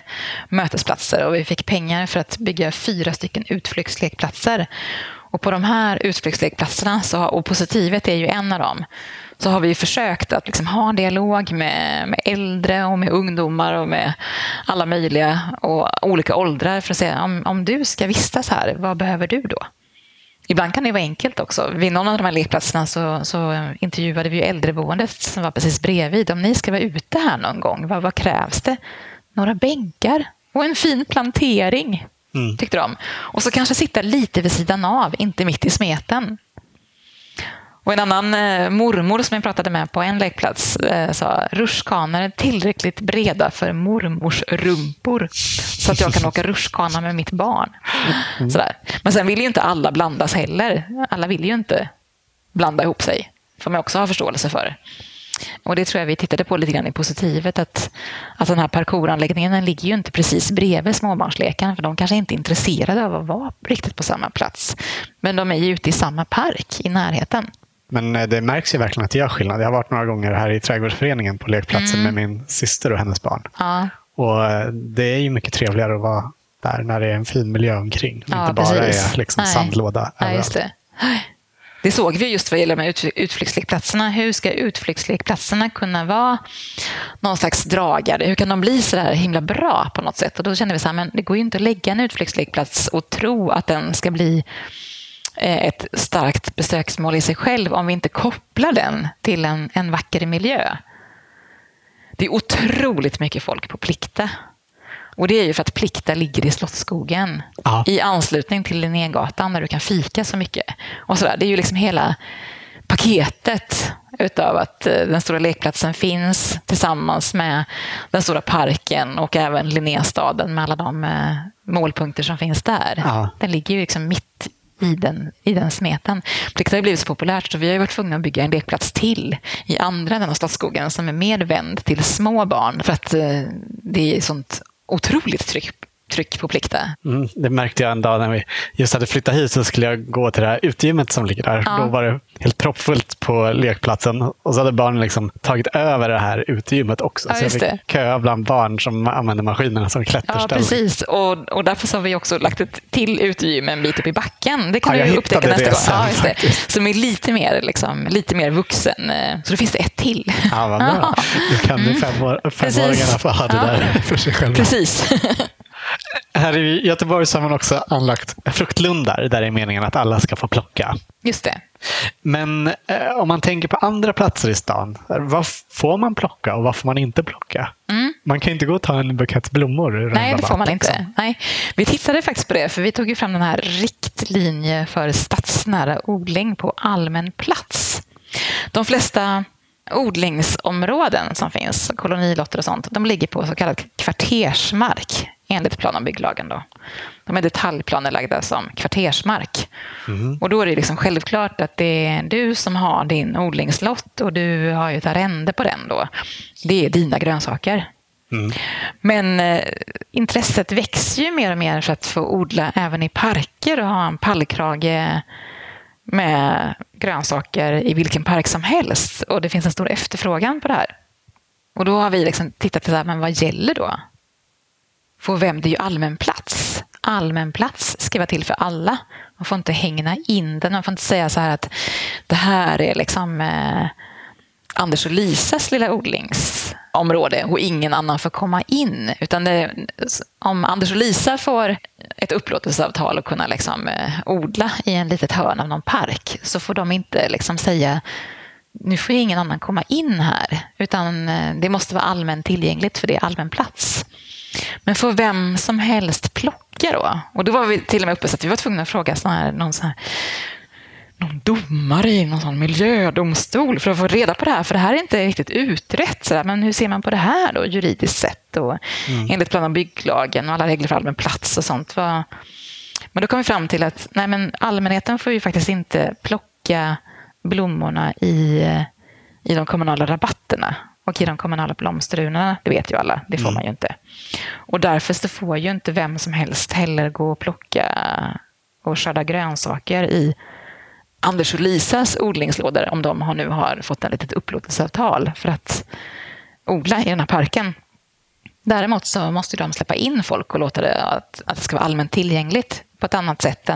mötesplatser. Och vi fick pengar för att bygga 4 utflyktslekplatser. Och på de här utflyktslekplatserna, och Positivet är ju en av dem, så har vi försökt att liksom ha en dialog med äldre och med ungdomar och med alla möjliga och olika åldrar för att säga om du ska vistas här, vad behöver du då? Ibland kan det vara enkelt också. Vid någon av de här lekplatserna så intervjuade vi ju äldreboendet som var precis bredvid. Om ni ska vara ute här någon gång, vad krävs det? Några bänkar och en fin plantering, tyckte de. Och så kanske sitta lite vid sidan av, inte mitt i smeten. Och en annan mormor som jag pratade med på en lekplats sa rutschkanor är tillräckligt breda för mormors rumpor så att jag kan åka rutschkana med mitt barn. Sådär. Men sen vill ju inte alla blandas heller. Alla vill ju inte blanda ihop sig. Får man också ha förståelse för. Och det tror jag vi tittade på lite grann i Positivet. Att den här parkouranläggningen ligger ju inte precis bredvid småbarnsleken. För de kanske inte är intresserade av att vara riktigt på samma plats. Men de är ju ute i samma park i närheten. Men det märks ju verkligen att det gör skillnad. Jag har varit några gånger här i Trädgårdsföreningen på lekplatsen med min syster och hennes barn. Ja. Och det är ju mycket trevligare att vara där när det är en fin miljö omkring. Ja, inte bara är liksom sandlåda. Ja, just det. Det såg vi just vad gäller med utflyktslekplatserna. Hur ska utflyktslekplatserna kunna vara någon slags dragare? Hur kan de bli så där himla bra på något sätt? Och då kände vi så här, men det går ju inte att lägga en utflyktslekplats och tro att den ska bli ett starkt besöksmål i sig själv om vi inte kopplar den till en vacker miljö. Det är otroligt mycket folk på Plikta. Och det är ju för att Plikta ligger i Slottsskogen i anslutning till Linnégatan där du kan fika så mycket. Och sådär. Det är ju liksom hela paketet utav att den stora lekplatsen finns tillsammans med den stora parken och även Linnéstaden med alla de målpunkter som finns där. Ja. Den ligger ju liksom mitt i den smeten. Plikta har blivit så populärt så vi har varit tvungna att bygga en lekplats till i andra änden av Slottsskogen som är mer vänd till små barn för att det är sånt otroligt tryck tryck på plikta. Mm, det märkte jag en dag när vi just hade flyttat hit, så skulle jag gå till det här utegymmet som ligger där. Ja. Då var det helt proppfullt på lekplatsen och så hade barnen liksom tagit över det här utegymmet också. Ja, så jag fick köa bland barn som använde maskinerna som klätterställning. Ja, precis. Och därför så har vi också lagt ett till utegym en bit upp i backen. Det kan du upptäcka nästa gång. Ja, just det. Som är lite mer vuxen. Så då finns det ett till. Ja, vad bra. Ja. Du kan femåringarna få ha det där för sig själva. Precis. Här i Göteborg så har man också anlagt fruktlundar där det är meningen att alla ska få plocka. Just det. Men om man tänker på andra platser i stan, vad får man plocka och vad får man inte plocka? Mm. Man kan inte gå och ta en bukett blommor. Nej, det får man inte. Nej. Vi tittade faktiskt på det, för vi tog ju fram den här riktlinje för stadsnära odling på allmän plats. De flesta odlingsområden som finns, kolonilotter och sånt, de ligger på så kallad kvartersmark enligt plan- och bygglagen då. De är detaljplanelagda som kvartersmark. Mm. Och då är det liksom självklart att det är du som har din odlingslott och du har ju ett arrende på den då. Det är dina grönsaker. Mm. Men intresset växer ju mer och mer för att få odla även i parker och ha en pallkrage med grönsaker i vilken park som helst. Och det finns en stor efterfrågan på det här. Och då har vi liksom tittat på det här, men vad gäller då? För vem? Det är ju allmän plats. Allmän plats ska vara till för alla. Man får inte hängna in den. Man får inte säga så här att det här är liksom Anders och Lisas lilla odlingsområde och ingen annan får komma in. Utan om Anders och Lisa får ett upplåtelseavtal och kunna liksom odla i en litet hörn av någon park, så får de inte liksom säga nu får ingen annan komma in här. Utan det måste vara allmänt tillgängligt, för det är allmän plats. Men får vem som helst plocka då? Och då var vi till och med uppe så att vi var tvungna att fråga någon domare i någon sån miljödomstol för att få reda på det här. För det här är inte riktigt utrett. Så men hur ser man på det här då juridiskt sett? Och enligt plan- och bygglagen och alla regler för allmän plats och sånt. Men då kom vi fram till att nej, men allmänheten får ju faktiskt inte plocka blommorna i de kommunala rabatterna. Och i de kommunala blomstrunorna, det vet ju alla, det får man ju inte. Och därför så får ju inte vem som helst heller gå och plocka och skörda grönsaker i Anders och Lisas odlingslådor om de nu har fått ett litet upplåtelseavtal för att odla i den här parken. Däremot så måste de släppa in folk och låta det att det ska vara allmänt tillgängligt på ett annat sätt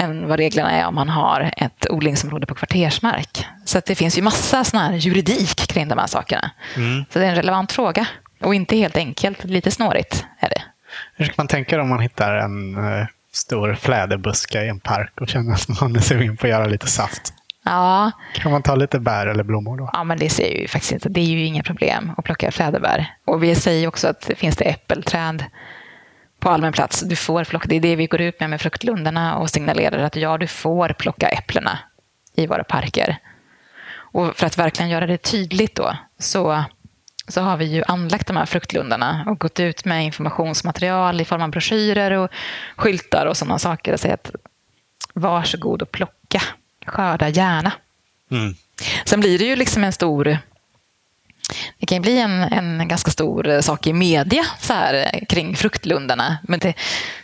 än vad reglerna är om man har ett odlingsområde på kvartersmark. Så att det finns ju massa sån här juridik kring de här sakerna. Mm. Så det är en relevant fråga. Och inte helt enkelt, lite snårigt är det. Hur ska man tänka om man hittar en stor fläderbuska i en park och känner att man är sugen på att göra lite saft? Ja. Kan man ta lite bär eller blommor då? Ja, men det ser ju faktiskt inte. Det är ju inga problem att plocka fläderbär. Och vi säger också att finns det äppelträd på allmän plats, du får plocka. Det är det vi går ut med fruktlundarna och signalerar att ja, du får plocka äpplena i våra parker. Och för att verkligen göra det tydligt då, så har vi ju anlagt de här fruktlundarna och gått ut med informationsmaterial i form av broschyrer och skyltar och sådana saker och säga att varsågod och plocka, skörda gärna. Mm. Sen blir det ju liksom det kan ju bli en ganska stor sak i media så här, kring fruktlundarna. Men det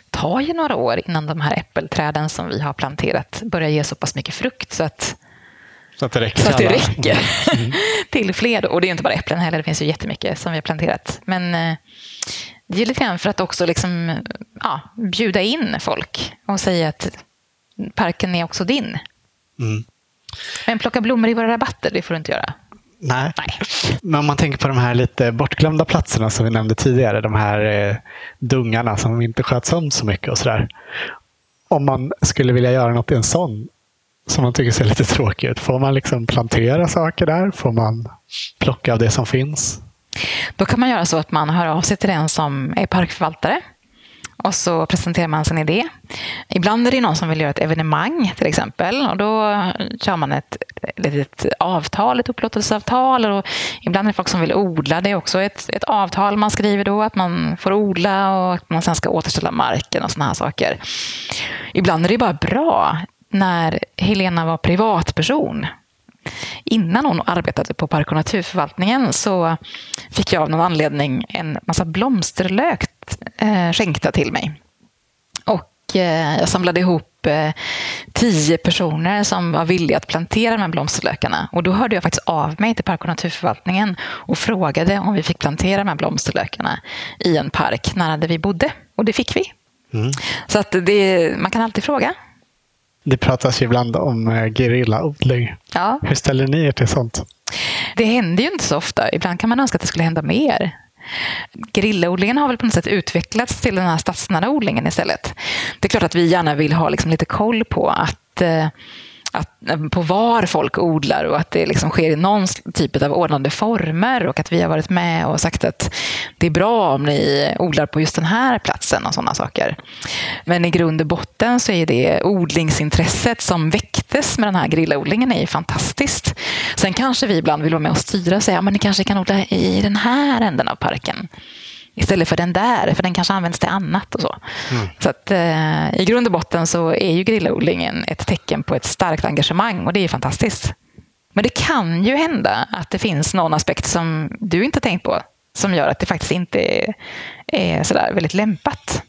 tar ju några år innan de här äppelträden som vi har planterat börjar ge så pass mycket frukt så att det räcker. Så att det räcker. Mm. Till fler. Och det är ju inte bara äpplen heller, det finns ju jättemycket som vi har planterat. Men det är lite grann för att också liksom, bjuda in folk och säga att parken är också din. Mm. Men plocka blommor i våra rabatter, det får du inte göra. Nej. Men om man tänker på de här lite bortglömda platserna som vi nämnde tidigare, de här dungarna som inte sköts om så mycket och sådär. Om man skulle vilja göra något i en sån som man tycker ser lite tråkigt ut, får man liksom plantera saker där? Får man plocka av det som finns? Då kan man göra så att man hör av sig till den som är parkförvaltare och så presenterar man sin idé. Ibland är det någon som vill göra ett evenemang till exempel, och då kör man ett litet avtal, ett upplåtelseavtal. Och ibland är det folk som vill odla. Det är också ett avtal man skriver då, att man får odla och att man sen ska återställa marken och såna här saker. Ibland är det bara bra. När Helena var privatperson innan hon arbetade på Park och Naturförvaltningen så fick jag av någon anledning en massa blomsterlök skänkta till mig. Och jag samlade ihop 10 personer som var villiga att plantera de här blomsterlökarna. Och då hörde jag faktiskt av mig till Park- och Naturförvaltningen och frågade om vi fick plantera de här blomsterlökarna i en park nära där vi bodde. Och det fick vi. Mm. Så att det, man kan alltid fråga. Det pratas ju ibland om gerillaodling. Ja. Hur ställer ni er till sånt? Det händer ju inte så ofta. Ibland kan man önska att det skulle hända mer. Gerillaodlingen har väl på något sätt utvecklats till den här stadsnära odlingen istället. Det är klart att vi gärna vill ha liksom lite koll på på var folk odlar och att det liksom sker i någon typ av ordnade former och att vi har varit med och sagt att det är bra om ni odlar på just den här platsen och sådana saker. Men i grund och botten så är det odlingsintresset som väcktes med den här grillaodlingen är ju fantastiskt. Sen kanske vi ibland vill vara med och styra och säga att ni kanske kan odla i den här änden av parken istället för den där, för den kanske används till annat och så. Mm. Så att i grund och botten så är ju grillaodlingen ett tecken på ett starkt engagemang och det är ju fantastiskt. Men det kan ju hända att det finns någon aspekt som du inte tänkt på som gör att det faktiskt inte är sådär väldigt lämpat.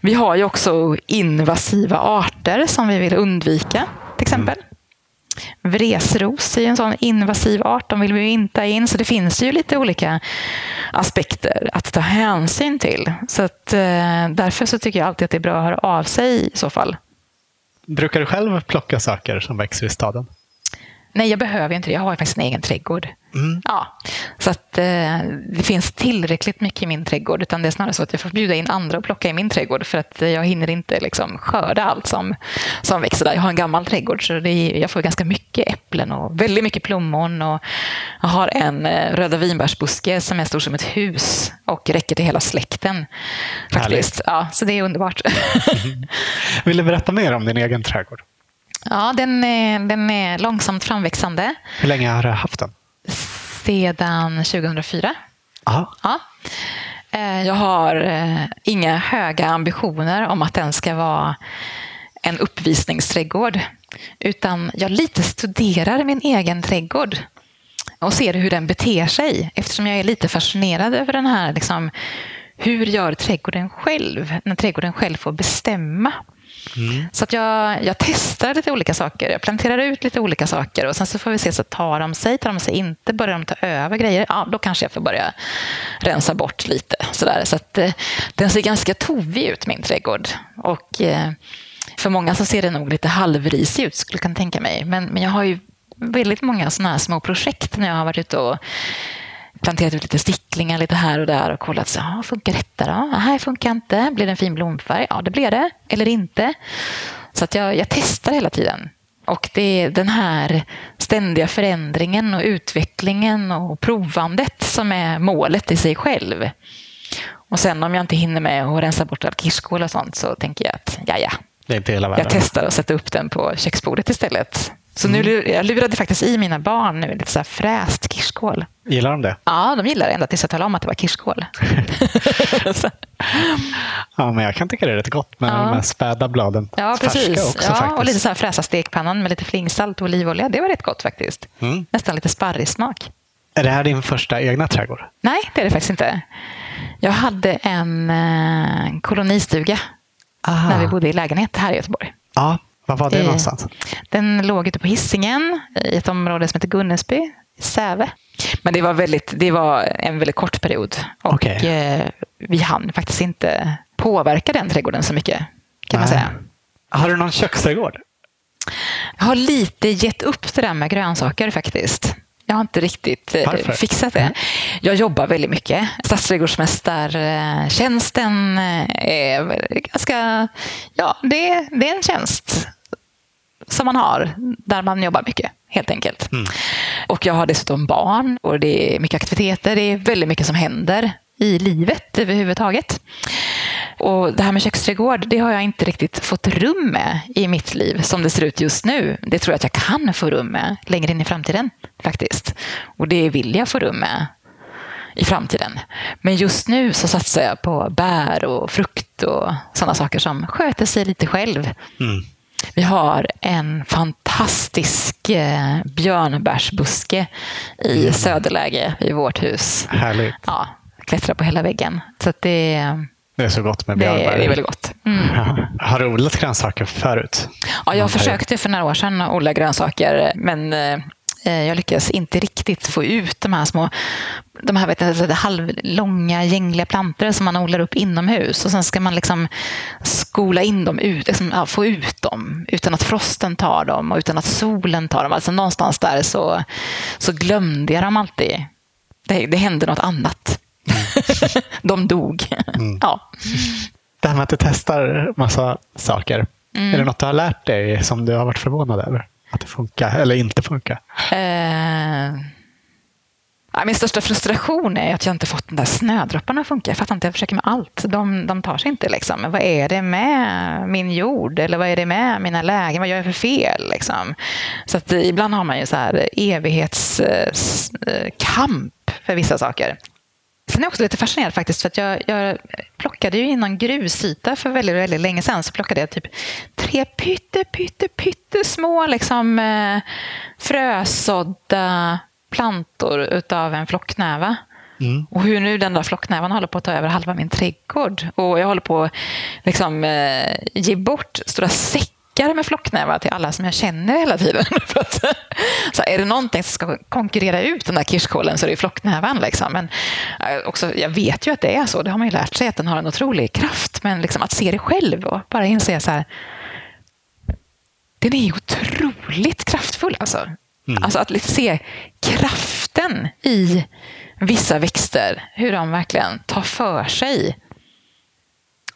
Vi har ju också invasiva arter som vi vill undvika till exempel. Mm. Vresros är ju en sån invasiv art, de vill vi ju inte ha in, så det finns ju lite olika aspekter att ta hänsyn till. Så att, därför så tycker jag alltid att det är bra att höra av sig i så fall. Brukar du själv plocka saker som växer i staden? Nej, jag behöver inte det. Jag har faktiskt en egen trädgård. Mm. Ja, så att det finns tillräckligt mycket i min trädgård, utan det är snarare så att jag får bjuda in andra och plocka i min trädgård för att jag hinner inte liksom skörda allt som växer där. Jag har en gammal trädgård så jag får ganska mycket äpplen och väldigt mycket plommon och jag har en röda vinbärsbuske som är stor som ett hus och räcker till hela släkten faktiskt. Ja, så det är underbart. Mm. Vill du berätta mer om din egen trädgård? Ja, den är långsamt framväxande. Hur länge har du haft den? Sedan 2004. Aha. Ja. Jag har inga höga ambitioner om att den ska vara en uppvisningsträdgård. Utan jag lite studerar min egen trädgård och ser hur den beter sig. Eftersom jag är lite fascinerad över den här, liksom, hur gör trädgården själv när trädgården själv får bestämma. Mm. Så att jag testar lite olika saker. Jag planterar ut lite olika saker. Och sen så får vi se, så tar de sig inte? Börjar de ta över grejer? Ja, då kanske jag får börja rensa bort lite. Så att den ser ganska tovig ut, min trädgård. Och för många så ser det nog lite halvrisig ut, skulle jag kunna tänka mig. Men jag har ju väldigt många sådana här små projekt när jag har varit ute och planterat ut lite sticklingar lite här och där och kollat så funkar detta då? Ja, här funkar inte. Blir det en fin blomfärg? Ja, det blir det. Eller inte. Så att jag testar hela tiden. Och det är den här ständiga förändringen och utvecklingen och provandet som är målet i sig själv. Och sen om jag inte hinner med att rensa bort all kirskål och sånt så tänker jag att det är inte hela världen. Jag testar att sätta upp den på köksbordet istället. Så nu, jag lurade faktiskt i mina barn nu lite så här fräst kirskål. Gillar de det? Ja, de gillar det ända tills jag talade om att det var kirskål. Ja, men jag kan tycka det är rätt gott med de här späda bladen. Ja, precis. Också, och lite så här fräsa stekpannan med lite flingsalt och olivolja. Det var rätt gott faktiskt. Mm. Nästan lite sparrig smak. Är det här din första egna trädgård? Nej, det är det faktiskt inte. Jag hade en kolonistuga när vi bodde i lägenhet här i Göteborg. Ja. Vad var det någonstans? Den låg ute på Hisingen i ett område som heter Gunnesby i Säve. Men det var en väldigt kort period. Och vi hann faktiskt inte påverka den trädgården så mycket, kan man säga. Har du någon köksträdgård? Jag har lite gett upp det där med grönsaker faktiskt. Jag har inte riktigt fixat det. Jag jobbar väldigt mycket. Stadsträdgårdsmästartjänsten är ganska... Ja, det är en tjänst som man har där man jobbar mycket, helt enkelt. Mm. Och jag har dessutom barn och det är mycket aktiviteter. Det är väldigt mycket som händer i livet överhuvudtaget. Och det här med köksträdgård, det har jag inte riktigt fått rum med i mitt liv som det ser ut just nu. Det tror jag att jag kan få rum med längre in i framtiden faktiskt. Och det vill jag få rum med i framtiden. Men just nu så satsar jag på bär och frukt och sådana saker som sköter sig lite själv. Mm. Vi har en fantastisk björnbärsbuske i söderläge i vårt hus. Härligt. Ja, klättra på hela väggen. Så att det är så gott med björnbär. Det är väldigt gott. Mm. Ja. Har du odlat grönsaker förut? Ja, jag försökte för några år sedan odla grönsaker, men jag lyckas inte riktigt få ut de här små, halvlånga gängliga plantor som man odlar upp inomhus. Och sen ska man liksom skola in dem, få ut dem utan att frosten tar dem och utan att solen tar dem. Alltså någonstans där så glömde jag dem alltid. Det hände något annat. De dog. Mm. Ja. Det här med att du testar massa saker. Mm. Är det något du har lärt dig som du har varit förvånad över? Att det funkar eller inte funkar? Min största frustration är att jag inte fått de där snödropparna att funka. Jag fattar inte, jag försöker med allt. De tar sig inte. Liksom. Vad är det med min jord? Eller vad är det med mina lägen? Vad gör jag för fel? Liksom? Så att ibland har man ju så här evighetskamp för vissa saker. Sen är jag också lite fascinerad faktiskt, för att jag plockade ju in någon grusyta för väldigt, väldigt länge sedan, så plockade jag typ 3 pyttesmå liksom, frösådda plantor utav en flocknäva. Mm. Och hur nu den där flocknävan håller på att ta över halva min trädgård. Och jag håller på att liksom, ge bort stora säckar med flocknäva till alla som jag känner hela tiden. Så är det någonting som ska konkurrera ut den där kirskålen så är det flocknävan. Liksom. Men också, jag vet ju att det är så. Det har man ju lärt sig, att den har en otrolig kraft. Men liksom, att se det själv och bara inse så här, den är otroligt kraftfull. Alltså. Mm. Alltså att se kraften i vissa växter. Hur de verkligen tar för sig.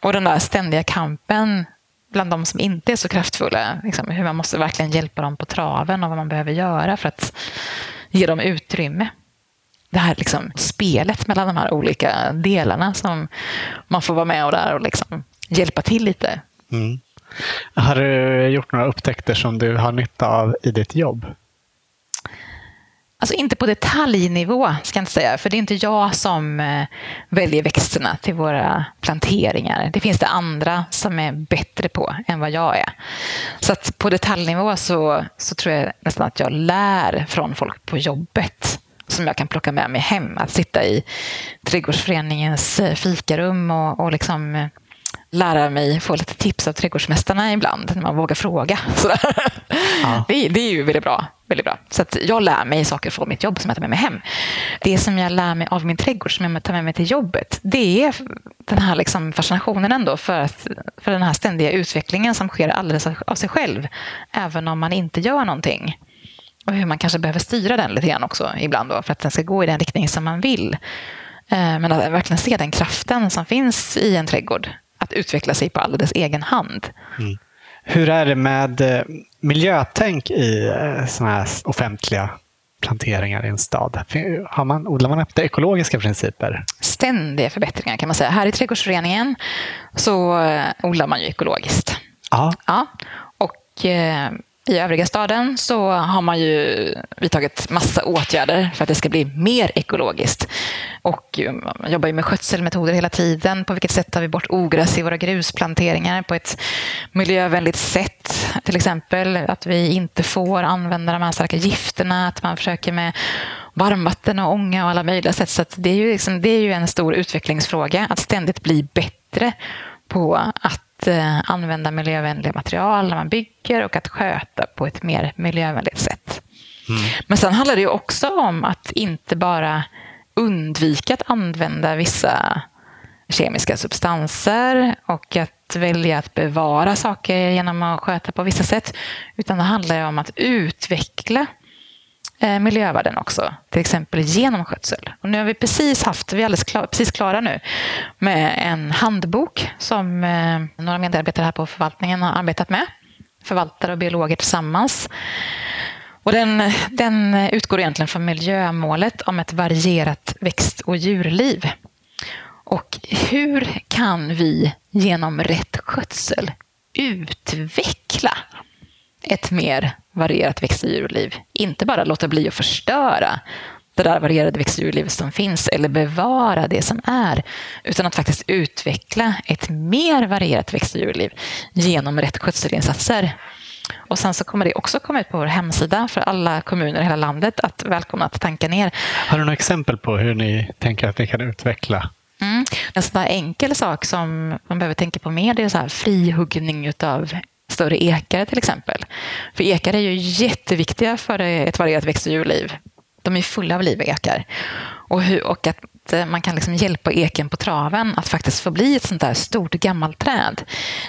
Och den där ständiga kampen bland de som inte är så kraftfulla. Liksom, hur man måste verkligen hjälpa dem på traven och vad man behöver göra för att ge dem utrymme. Det här liksom, spelet mellan de här olika delarna som man får vara med och, där och liksom, hjälpa till lite. Mm. Har du gjort några upptäckter som du har nytta av i ditt jobb? Alltså inte på detaljnivå ska jag inte säga. För det är inte jag som väljer växterna till våra planteringar. Det finns det andra som är bättre på än vad jag är. Så att på detaljnivå så tror jag nästan att jag lär från folk på jobbet. Som jag kan plocka med mig hem. Att sitta i Trädgårdsföreningens fikarum och liksom lära mig få lite tips av trädgårdsmästarna ibland när man vågar fråga. Ja. Det är ju väldigt bra. Väldigt bra. Så att jag lär mig saker från mitt jobb som jag tar med mig hem. Det som jag lär mig av min trädgård som jag tar med mig till jobbet, det är den här liksom fascinationen ändå för den här ständiga utvecklingen som sker alldeles av sig själv. Även om man inte gör någonting. Och hur man kanske behöver styra den lite grann också ibland då, för att den ska gå i den riktning som man vill. Men att verkligen se den kraften som finns i en trädgård. Att utveckla sig på alldeles egen hand. Mm. Hur är det med miljötänk i såna här offentliga planteringar i en stad? Odlar man efter ekologiska principer? Ständiga förbättringar kan man säga. Här i Trädgårdsföreningen så odlar man ju ekologiskt. Aha. Ja. Och i övriga staden så har man ju vidtagit massa åtgärder för att det ska bli mer ekologiskt. Och man jobbar ju med skötselmetoder hela tiden. På vilket sätt tar vi bort ogräs i våra grusplanteringar på ett miljövänligt sätt? Till exempel att vi inte får använda de här starka gifterna. Att man försöker med varmvatten och ånga och alla möjliga sätt. Så att det är ju en stor utvecklingsfråga. Att ständigt bli bättre på att använda miljövänliga material när man bygger och att sköta på ett mer miljövänligt sätt. Mm. Men sen handlar det ju också om att inte bara undvika att använda vissa kemiska substanser och att välja att bevara saker genom att sköta på vissa sätt, utan det handlar ju om att utveckla miljövärden också, till exempel genom skötsel. Och nu har vi precis klara nu med en handbok som några medarbetare här på förvaltningen har arbetat med, förvaltare och biologer tillsammans. Och den utgår egentligen från miljömålet om ett varierat växt- och djurliv. Och hur kan vi genom rätt skötsel utveckla ett mer varierat växt- och djurliv? Inte bara låta bli att förstöra, det där varierade växtdjurlivet som finns eller bevara det som är, utan att faktiskt utveckla ett mer varierat växtdjurliv genom rätt skötselinsatser. Och sen så kommer det också komma ut på vår hemsida för alla kommuner i hela landet att välkomna att tanka ner. Har du några exempel på hur ni tänker att ni kan utveckla? En sån där enkel sak som man behöver tänka på mer, det är så här frihuggning utav större ekar till exempel. För ekar är ju jätteviktiga för ett varierat växt- och djurliv. De är fulla av liv, ekar. Och att man kan liksom hjälpa eken på traven att faktiskt få bli ett sånt där stort gammalt träd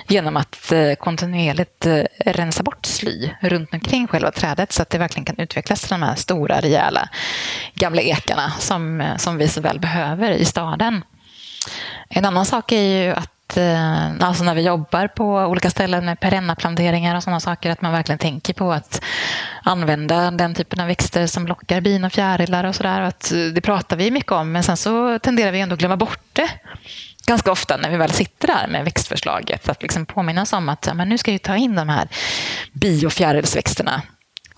genom att kontinuerligt rensa bort sly runt omkring själva trädet så att det verkligen kan utvecklas till de här stora, rejäla gamla ekarna som vi så väl behöver i staden. En annan sak är ju att alltså när vi jobbar på olika ställen med perennaplanteringar och sådana saker, att man verkligen tänker på att använda den typen av växter som lockar bin och fjärilar och sådär. Att det pratar vi mycket om, men sen så tenderar vi ändå att glömma bort det ganska ofta när vi väl sitter där med växtförslaget. Att liksom påminnas om att men nu ska vi ta in de här bi- och fjärilsväxterna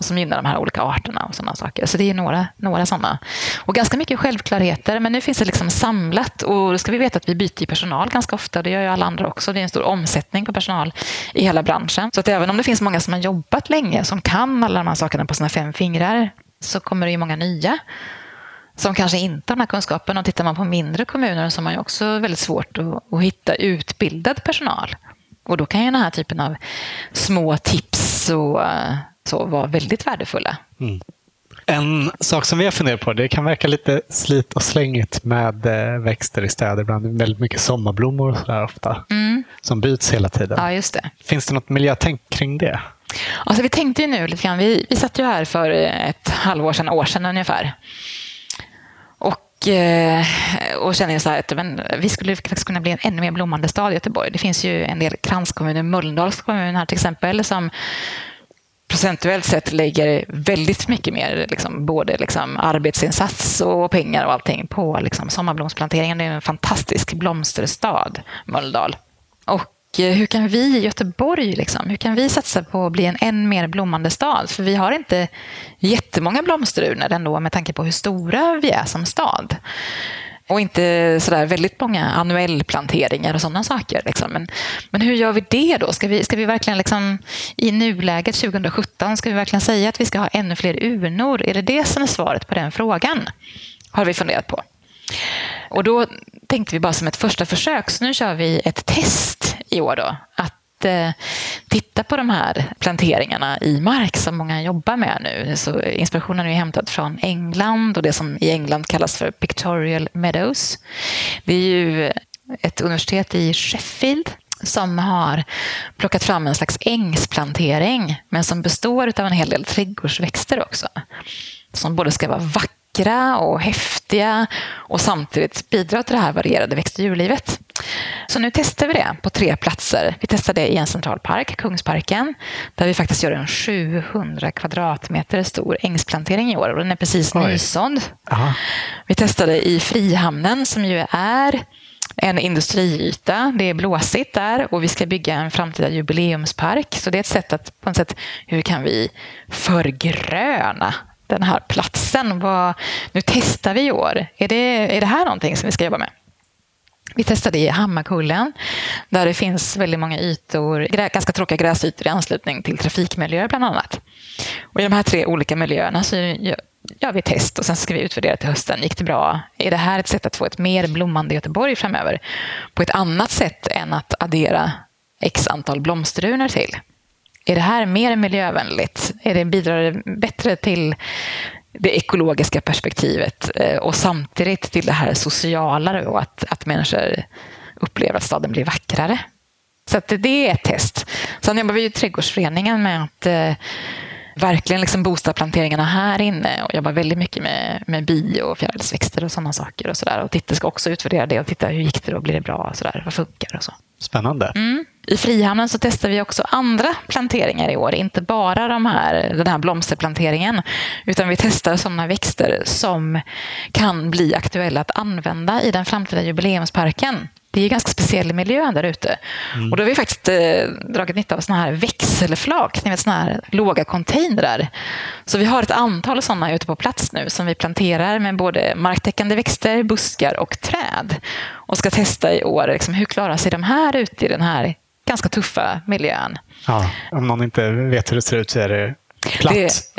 som gynnar de här olika arterna och sådana saker. Så det är några sådana. Och ganska mycket självklarheter, men nu finns det liksom samlat. Och då ska vi veta att vi byter personal ganska ofta. Det gör ju alla andra också. Det är en stor omsättning på personal i hela branschen. Så att även om det finns många som har jobbat länge, som kan alla de här sakerna på sina 5 fingrar, så kommer det ju många nya som kanske inte har den här kunskapen. Och tittar man på mindre kommuner så har man ju också väldigt svårt att hitta utbildad personal. Och då kan ju den här typen av små tips och så var väldigt värdefulla. En sak som vi har funderat på, det kan verka lite slit och slängigt med växter i städer ibland. Väldigt mycket sommarblommor och sådär ofta. Som byts hela tiden. Ja, just det. Finns det något miljötänk kring det? Alltså, vi tänkte ju nu lite grann. Vi satt ju här för ett halvår sedan, ungefär. Och känner så här att men, vi skulle faktiskt kunna bli en ännu mer blommande stad i Göteborg. Det finns ju en del kranskommuner, Mölndals kommun här till exempel, som procentuellt sett lägger väldigt mycket mer liksom, både liksom, arbetsinsats och pengar och allting på liksom, sommarblomsplanteringen. Det är en fantastisk blomsterstad, Mölndal. Och hur kan vi i Göteborg liksom, hur kan vi satsa på att bli en än mer blommande stad? För vi har inte jättemånga blomsterurner ändå med tanke på hur stora vi är som stad. Och inte sådär väldigt många annuellplanteringar och sådana saker. Liksom. Men hur gör vi det då? Ska vi verkligen liksom, i nuläget 2017, ska vi verkligen säga att vi ska ha ännu fler urnor? Är det som är svaret på den frågan? Har vi funderat på. Och då tänkte vi bara som ett första försök, så nu kör vi ett test i år då. Att titta på de här planteringarna i mark som många jobbar med nu. Så inspirationen är hämtad från England och det som i England kallas för Pictorial Meadows. Det är ju ett universitet i Sheffield som har plockat fram en slags ängsplantering, men som består av en hel del trädgårdsväxter också. Som både ska vara vackra och häftiga och samtidigt bidra till det här varierade växt- och djurlivet. Så nu testar vi det på 3 platser. Vi testar det i en centralpark, Kungsparken, där vi faktiskt gör en 700 kvadratmeter stor ängsplantering i år. Och den är precis nysådd. Vi testade i Frihamnen som ju är en industriyta. Det är blåsigt där och vi ska bygga en framtida jubileumspark. Så det är ett sätt att, på något sätt, hur kan vi förgröna den här platsen? Nu testar vi i år. Är det här någonting som vi ska jobba med? Vi testade i Hammarkullen där det finns väldigt många ytor, ganska tråkiga gräsytor i anslutning till trafikmiljöer bland annat. Och i de här 3 olika miljöerna så gör vi test och sen ska vi utvärdera till hösten. Gick det bra? Är det här ett sätt att få ett mer blommande Göteborg framöver på ett annat sätt än att addera x antal blomsterurner till? Är det här mer miljövänligt? Bidrar det bättre till det ekologiska perspektivet och samtidigt till det här sociala och att människor upplever att staden blir vackrare? Så att det är ett test. Sen jobbar vi i Trädgårdsföreningen med att verkligen liksom boosta planteringarna här inne och jobbar väldigt mycket med bio och fjärilsväxter och sådana saker. Och så där. Och titta, ska också utvärdera det och titta hur gick det då, blir det bra och så där, vad funkar och så. Spännande. I Frihamnen så testar vi också andra planteringar i år. Inte bara den här blomsterplanteringen, utan vi testar sådana växter som kan bli aktuella att använda i den framtida jubileumsparken. det är ganska speciell miljö där ute. Mm. Och då har vi faktiskt dragit nytta av såna här växelflak, ni vet, såna här låga containrar. Så vi har ett antal sådana ute på plats nu som vi planterar med både marktäckande växter, buskar och träd. Och ska testa i år liksom, hur klarar sig de här ute i den här ganska tuffa miljön. Ja, om någon inte vet hur det ser ut så är det platt.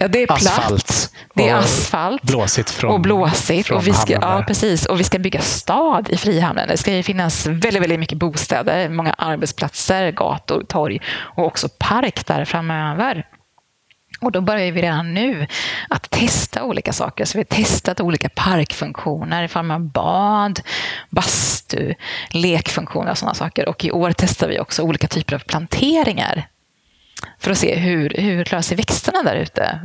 Det är platt. Asfalt. Det är asfalt. Blåsigt. Och vi ska, ja, precis. Och vi ska bygga stad i Frihamnen. Det ska ju finnas väldigt, väldigt mycket bostäder, många arbetsplatser, gator, torg och också park där framöver. Och då börjar vi redan nu att testa olika saker. Så vi har testat olika parkfunktioner i form av bad, bastu, lekfunktioner och sådana saker. Och i år testar vi också olika typer av planteringar. För att se hur klarar sig växterna där ute.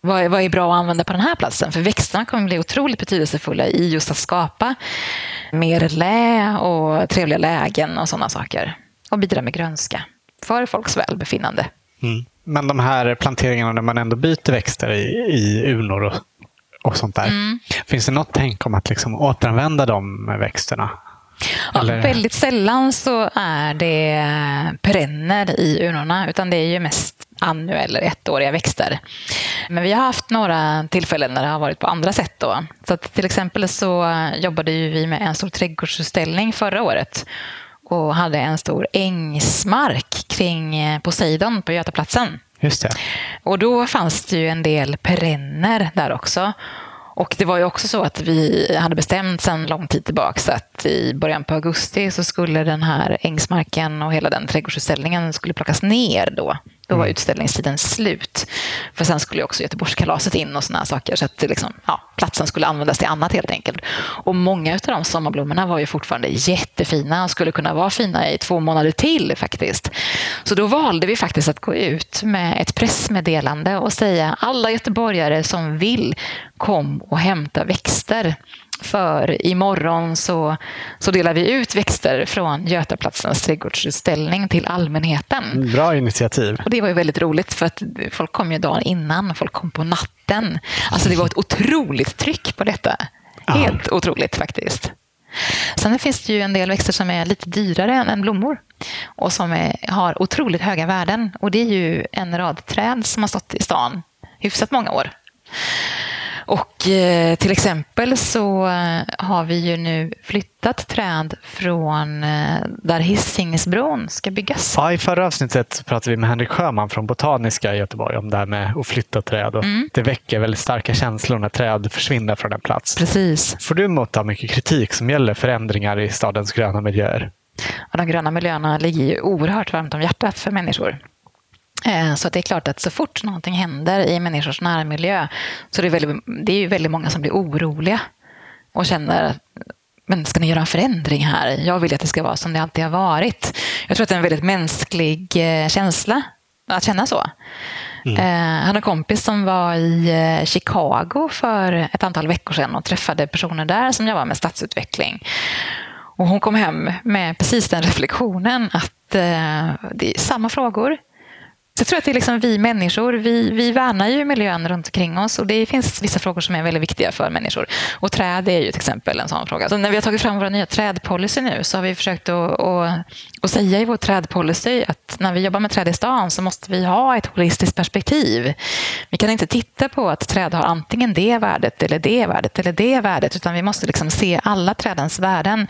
Vad är bra att använda på den här platsen? För växterna kommer bli otroligt betydelsefulla i just att skapa mer lä och trevliga lägen och sådana saker. Och bidra med grönska för folks välbefinnande. Mm. Men de här planteringarna där man ändå byter växter i urnor och sånt där. Mm. Finns det något tänk om att liksom återanvända de växterna? Ja, väldigt sällan så är det perenner i urnorna, utan det är ju mest annuella eller ettåriga växter. Men vi har haft några tillfällen när det har varit på andra sätt då. Så att till exempel så jobbade ju vi med en stor trädgårdsutställning förra året och hade en stor ängsmark kring Poseidon på Götaplatsen. Just det. Och då fanns det ju en del perenner där också. Och det var ju också så att vi hade bestämt sedan lång tid tillbaka att i början på augusti så skulle den här ängsmarken och hela den trädgårdsutställningen skulle plockas ner då. Då var utställningstiden slut. För sen skulle ju också Göteborgskalaset in och såna här saker. Så att liksom, ja, platsen skulle användas till annat helt enkelt. Och många av de sommarblommorna var ju fortfarande jättefina och skulle kunna vara fina i 2 månader till faktiskt. Så då valde vi faktiskt att gå ut med ett pressmeddelande och säga alla göteborgare som vill, kom och hämta växter. För imorgon så delar vi ut växter från Götaplatsens trädgårdsutställning till allmänheten. Bra initiativ. Och det var ju väldigt roligt för att folk kom ju dagen innan, folk kom på natten. Alltså det var ett otroligt tryck på detta. Helt otroligt faktiskt. Sen finns det ju en del växter som är lite dyrare än blommor och som har otroligt höga värden. Och det är ju en rad träd som har stått i stan hyfsat många år. Och till exempel så har vi ju nu flyttat träd från där Hisingsbron ska byggas. Ja, i förra avsnittet pratade vi med Henrik Sjöman från Botaniska i Göteborg om det här med att flytta träd. Och det väcker väldigt starka känslor när träd försvinner från en plats. Precis. Får du motta mycket kritik som gäller förändringar i stadens gröna miljöer? Ja, de gröna miljöerna ligger ju oerhört varmt om hjärtat för människor. Så att det är klart att så fort någonting händer i människors närmiljö så det är ju väldigt många som blir oroliga och känner, men ska ni göra en förändring här? Jag vill att det ska vara som det alltid har varit. Jag tror att det är en väldigt mänsklig känsla att känna så. Mm. Jag hade en kompis som var i Chicago för ett antal veckor sedan och träffade personer där som jobbar med stadsutveckling. Och hon kom hem med precis den reflektionen att det är samma frågor. Så jag tror att det är liksom vi människor, vi värnar ju miljön runt omkring oss och det finns vissa frågor som är väldigt viktiga för människor. Och träd är ju till exempel en sån fråga. Så när vi har tagit fram våra nya trädpolicy nu så har vi försökt att säga i vår trädpolicy att när vi jobbar med träd i stan så måste vi ha ett holistiskt perspektiv. Vi kan inte titta på att träd har antingen det värdet eller det värdet eller det värdet, utan vi måste liksom se alla trädens värden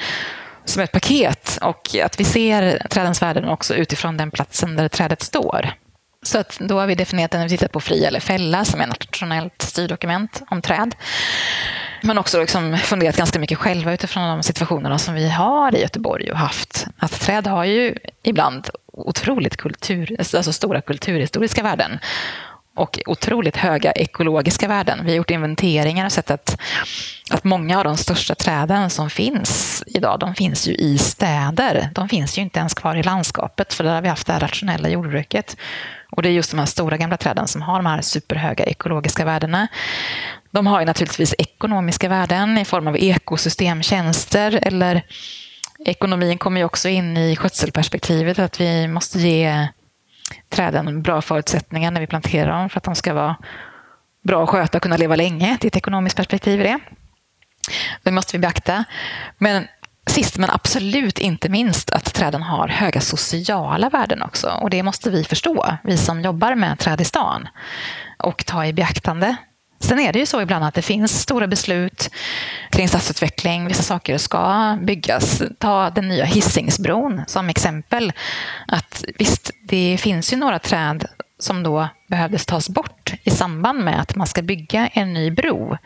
som ett paket och att vi ser trädens värden också utifrån den platsen där trädet står. Så att då har vi definierat när vi tittar på fria eller fälla som är ett nationellt styrdokument om träd. Men också liksom funderat ganska mycket själva utifrån de situationerna som vi har i Göteborg och haft. Att träd har ju ibland otroligt alltså stora kulturhistoriska värden. Och otroligt höga ekologiska värden. Vi har gjort inventeringar och sett att många av de största träden som finns idag, de finns ju i städer. De finns ju inte ens kvar i landskapet, för där har vi haft det här rationella jordbruket. Och det är just de här stora gamla träden som har de här superhöga ekologiska värdena. De har ju naturligtvis ekonomiska värden i form av ekosystemtjänster eller ekonomin kommer ju också in i skötselperspektivet att vi måste ge träden bra förutsättningar när vi planterar dem för att de ska vara bra att sköta och kunna leva länge. Det är ett ekonomiskt perspektiv i det. Det måste vi beakta. Men Sist men absolut inte minst att träden har höga sociala värden också. Och det måste vi förstå, vi som jobbar med träd i stan, och ta i beaktande. Sen är det ju så ibland att det finns stora beslut kring stadsutveckling. Vissa saker ska byggas. Ta den nya Hisingsbron som exempel. Att visst, det finns ju några träd som då behövdes tas bort i samband med att man ska bygga en ny bro.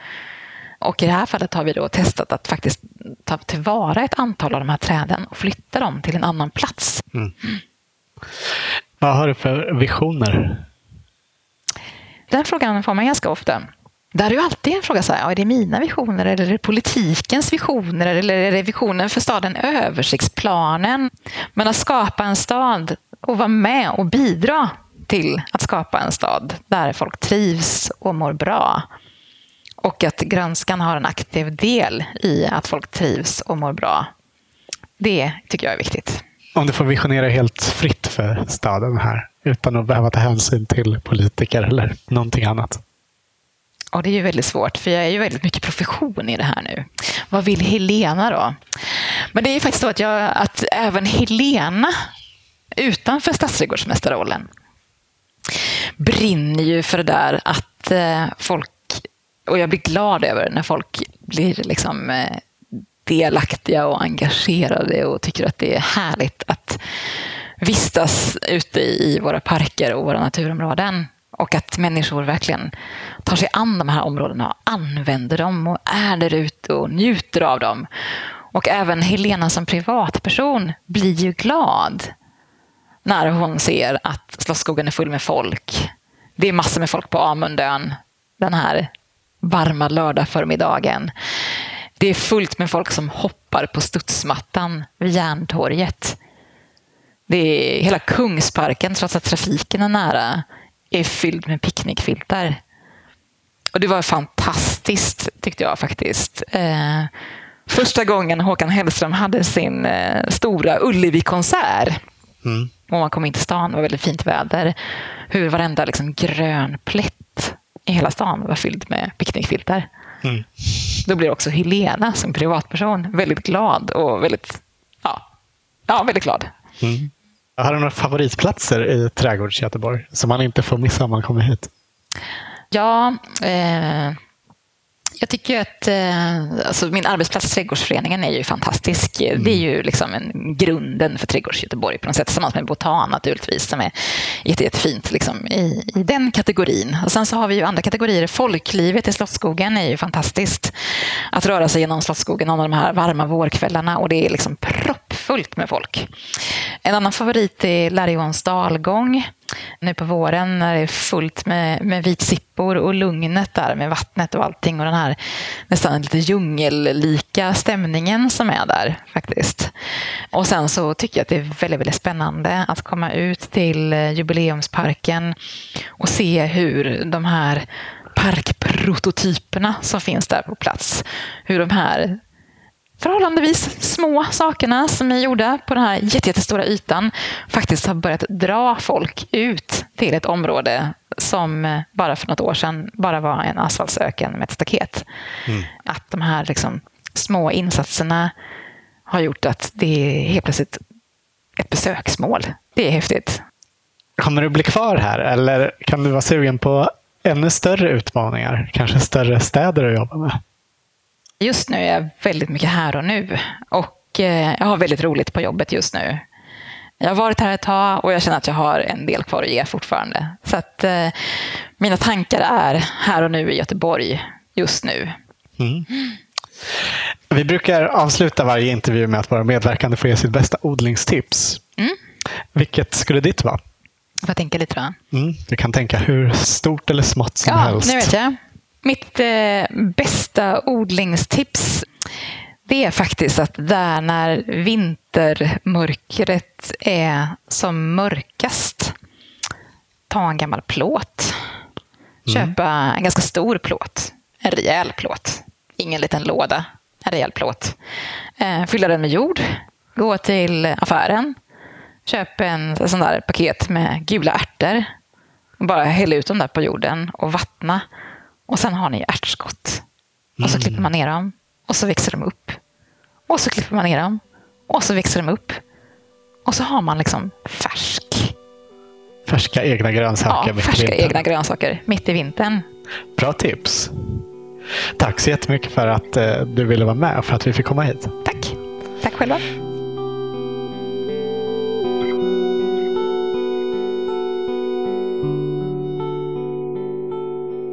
Och i det här fallet har vi då testat att faktiskt ta tillvara ett antal av de här träden och flytta dem till en annan plats. Mm. Vad har du för visioner? Den frågan får man ganska ofta. Där är ju alltid en fråga så här, är det mina visioner eller är det politikens visioner eller är det visionen för staden, översiktsplanen? Men att skapa en stad och vara med och bidra till att skapa en stad där folk trivs och mår bra. Och att grönskan har en aktiv del i att folk trivs och mår bra. Det tycker jag är viktigt. Om du får visionera helt fritt för staden här utan att behöva ta hänsyn till politiker eller någonting annat. Och det är ju väldigt svårt, för jag är ju väldigt mycket profession i det här nu. Vad vill Helena då? Men det är ju faktiskt så att även Helena utanför stadsträdgårdsmästarrollen brinner ju för det där att folk, och jag blir glad över när folk blir liksom delaktiga och engagerade och tycker att det är härligt att vistas ute i våra parker och våra naturområden. Och att människor verkligen tar sig an de här områdena och använder dem och är där ute och njuter av dem. Och även Helena som privatperson blir ju glad när hon ser att Slottsskogen är full med folk. Det är massor med folk på Amundön den här varma lördag förmiddagen. Det är fullt med folk som hoppar på studsmattan vid Järntorget. Det är hela Kungsparken, trots att trafiken är nära, är fylld med picknickfiltar. Och det var fantastiskt, tyckte jag faktiskt. Första gången Håkan Hellström hade sin stora Ullevi-konsert. Mm. Och man kom in till stan, det var väldigt fint väder. Hur varenda liksom grön plätt i hela stan var fylld med picknickfiltar. Mm. Då blir också Helena som privatperson väldigt glad och väldigt, ja, väldigt glad. Mm. Har du några favoritplatser i Trädgårds Göteborg som man inte får missa om man kommer hit? Ja, jag tycker att alltså min arbetsplats Trädgårdsföreningen är ju fantastisk. Mm. Det är ju liksom en grunden för Trädgårds Göteborg på något sätt, tillsammans med Botan naturligtvis, som är jättefint liksom, i den kategorin. Och sen så har vi ju andra kategorier. Folklivet i Slottsskogen är ju fantastiskt. Att röra sig genom Slottsskogen av de här varma vårkvällarna, och det är liksom proppfullt med folk. En annan favorit är Lärjons dalgång. Nu på våren när det är fullt med vitsippor och lugnet där med vattnet och allting, och den här nästan lite djungellika stämningen som är där faktiskt. Och sen så tycker jag att det är väldigt, väldigt spännande att komma ut till Jubileumsparken och se hur de här parkprototyperna som finns där på plats, hur de här förhållandevis små sakerna som är gjorda på den här jättestora ytan faktiskt har börjat dra folk ut till ett område som bara för något år sedan bara var en asfaltsöken med ett staket. Mm. Att de här liksom små insatserna har gjort att det är helt plötsligt ett besöksmål. Det är häftigt. Kommer du bli kvar här, eller kan du vara sugen på ännu större utmaningar? Kanske större städer att jobba med? Just nu är jag väldigt mycket här och nu, och jag har väldigt roligt på jobbet just nu. Jag har varit här ett tag och jag känner att jag har en del kvar att ge fortfarande. Så att mina tankar är här och nu i Göteborg just nu. Mm. Vi brukar avsluta varje intervju med att våra medverkande får ge sitt bästa odlingstips. Mm. Vilket skulle ditt vara? Jag får tänka lite då. Mm. Du kan tänka hur stort eller smått som helst. Ja, nu vet jag. Mitt bästa odlingstips, det är faktiskt att där när vintermörkret är som mörkast, ta en gammal plåt. Köpa en ganska stor plåt, en rejäl plåt. Ingen liten låda, en rejäl plåt. Fylla den med jord, gå till affären, köp en sån där paket med gula ärtor och bara häll ut dem där på jorden och vattna. Och sen har ni ärtskott. Och så klipper man ner dem. Och så växer de upp. Och så klipper man ner dem. Och så växer de upp. Och så har man liksom färska egna grönsaker. Ja, färska egna grönsaker mitt i vintern. Bra tips. Tack så jättemycket för att du ville vara med och för att vi fick komma hit. Tack. Tack själva.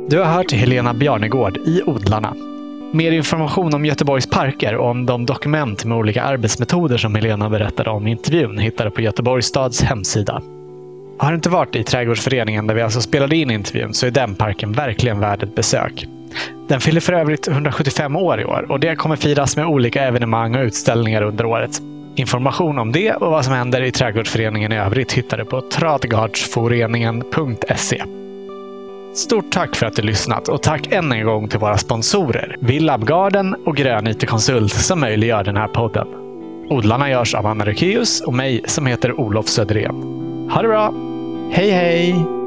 Du har hört Helena Björnegård i Odlarna. Mer information om Göteborgs parker och om de dokument med olika arbetsmetoder som Helena berättade om i intervjun hittar du på Göteborgs stads hemsida. Har du inte varit i Trädgårdsföreningen där vi alltså spelade in intervjun så är den parken verkligen värd ett besök. Den fyller för övrigt 175 år i år och det kommer firas med olika evenemang och utställningar under året. Information om det och vad som händer i Trädgårdsföreningen i övrigt hittar du på tradgardsforeningen.se. Stort tack för att du lyssnat och tack än en gång till våra sponsorer Villab Garden och Grön IT-konsult som möjliggör den här podden. Odlarna görs av Anna Rikius och mig som heter Olof Södergren. Ha det bra! Hej hej!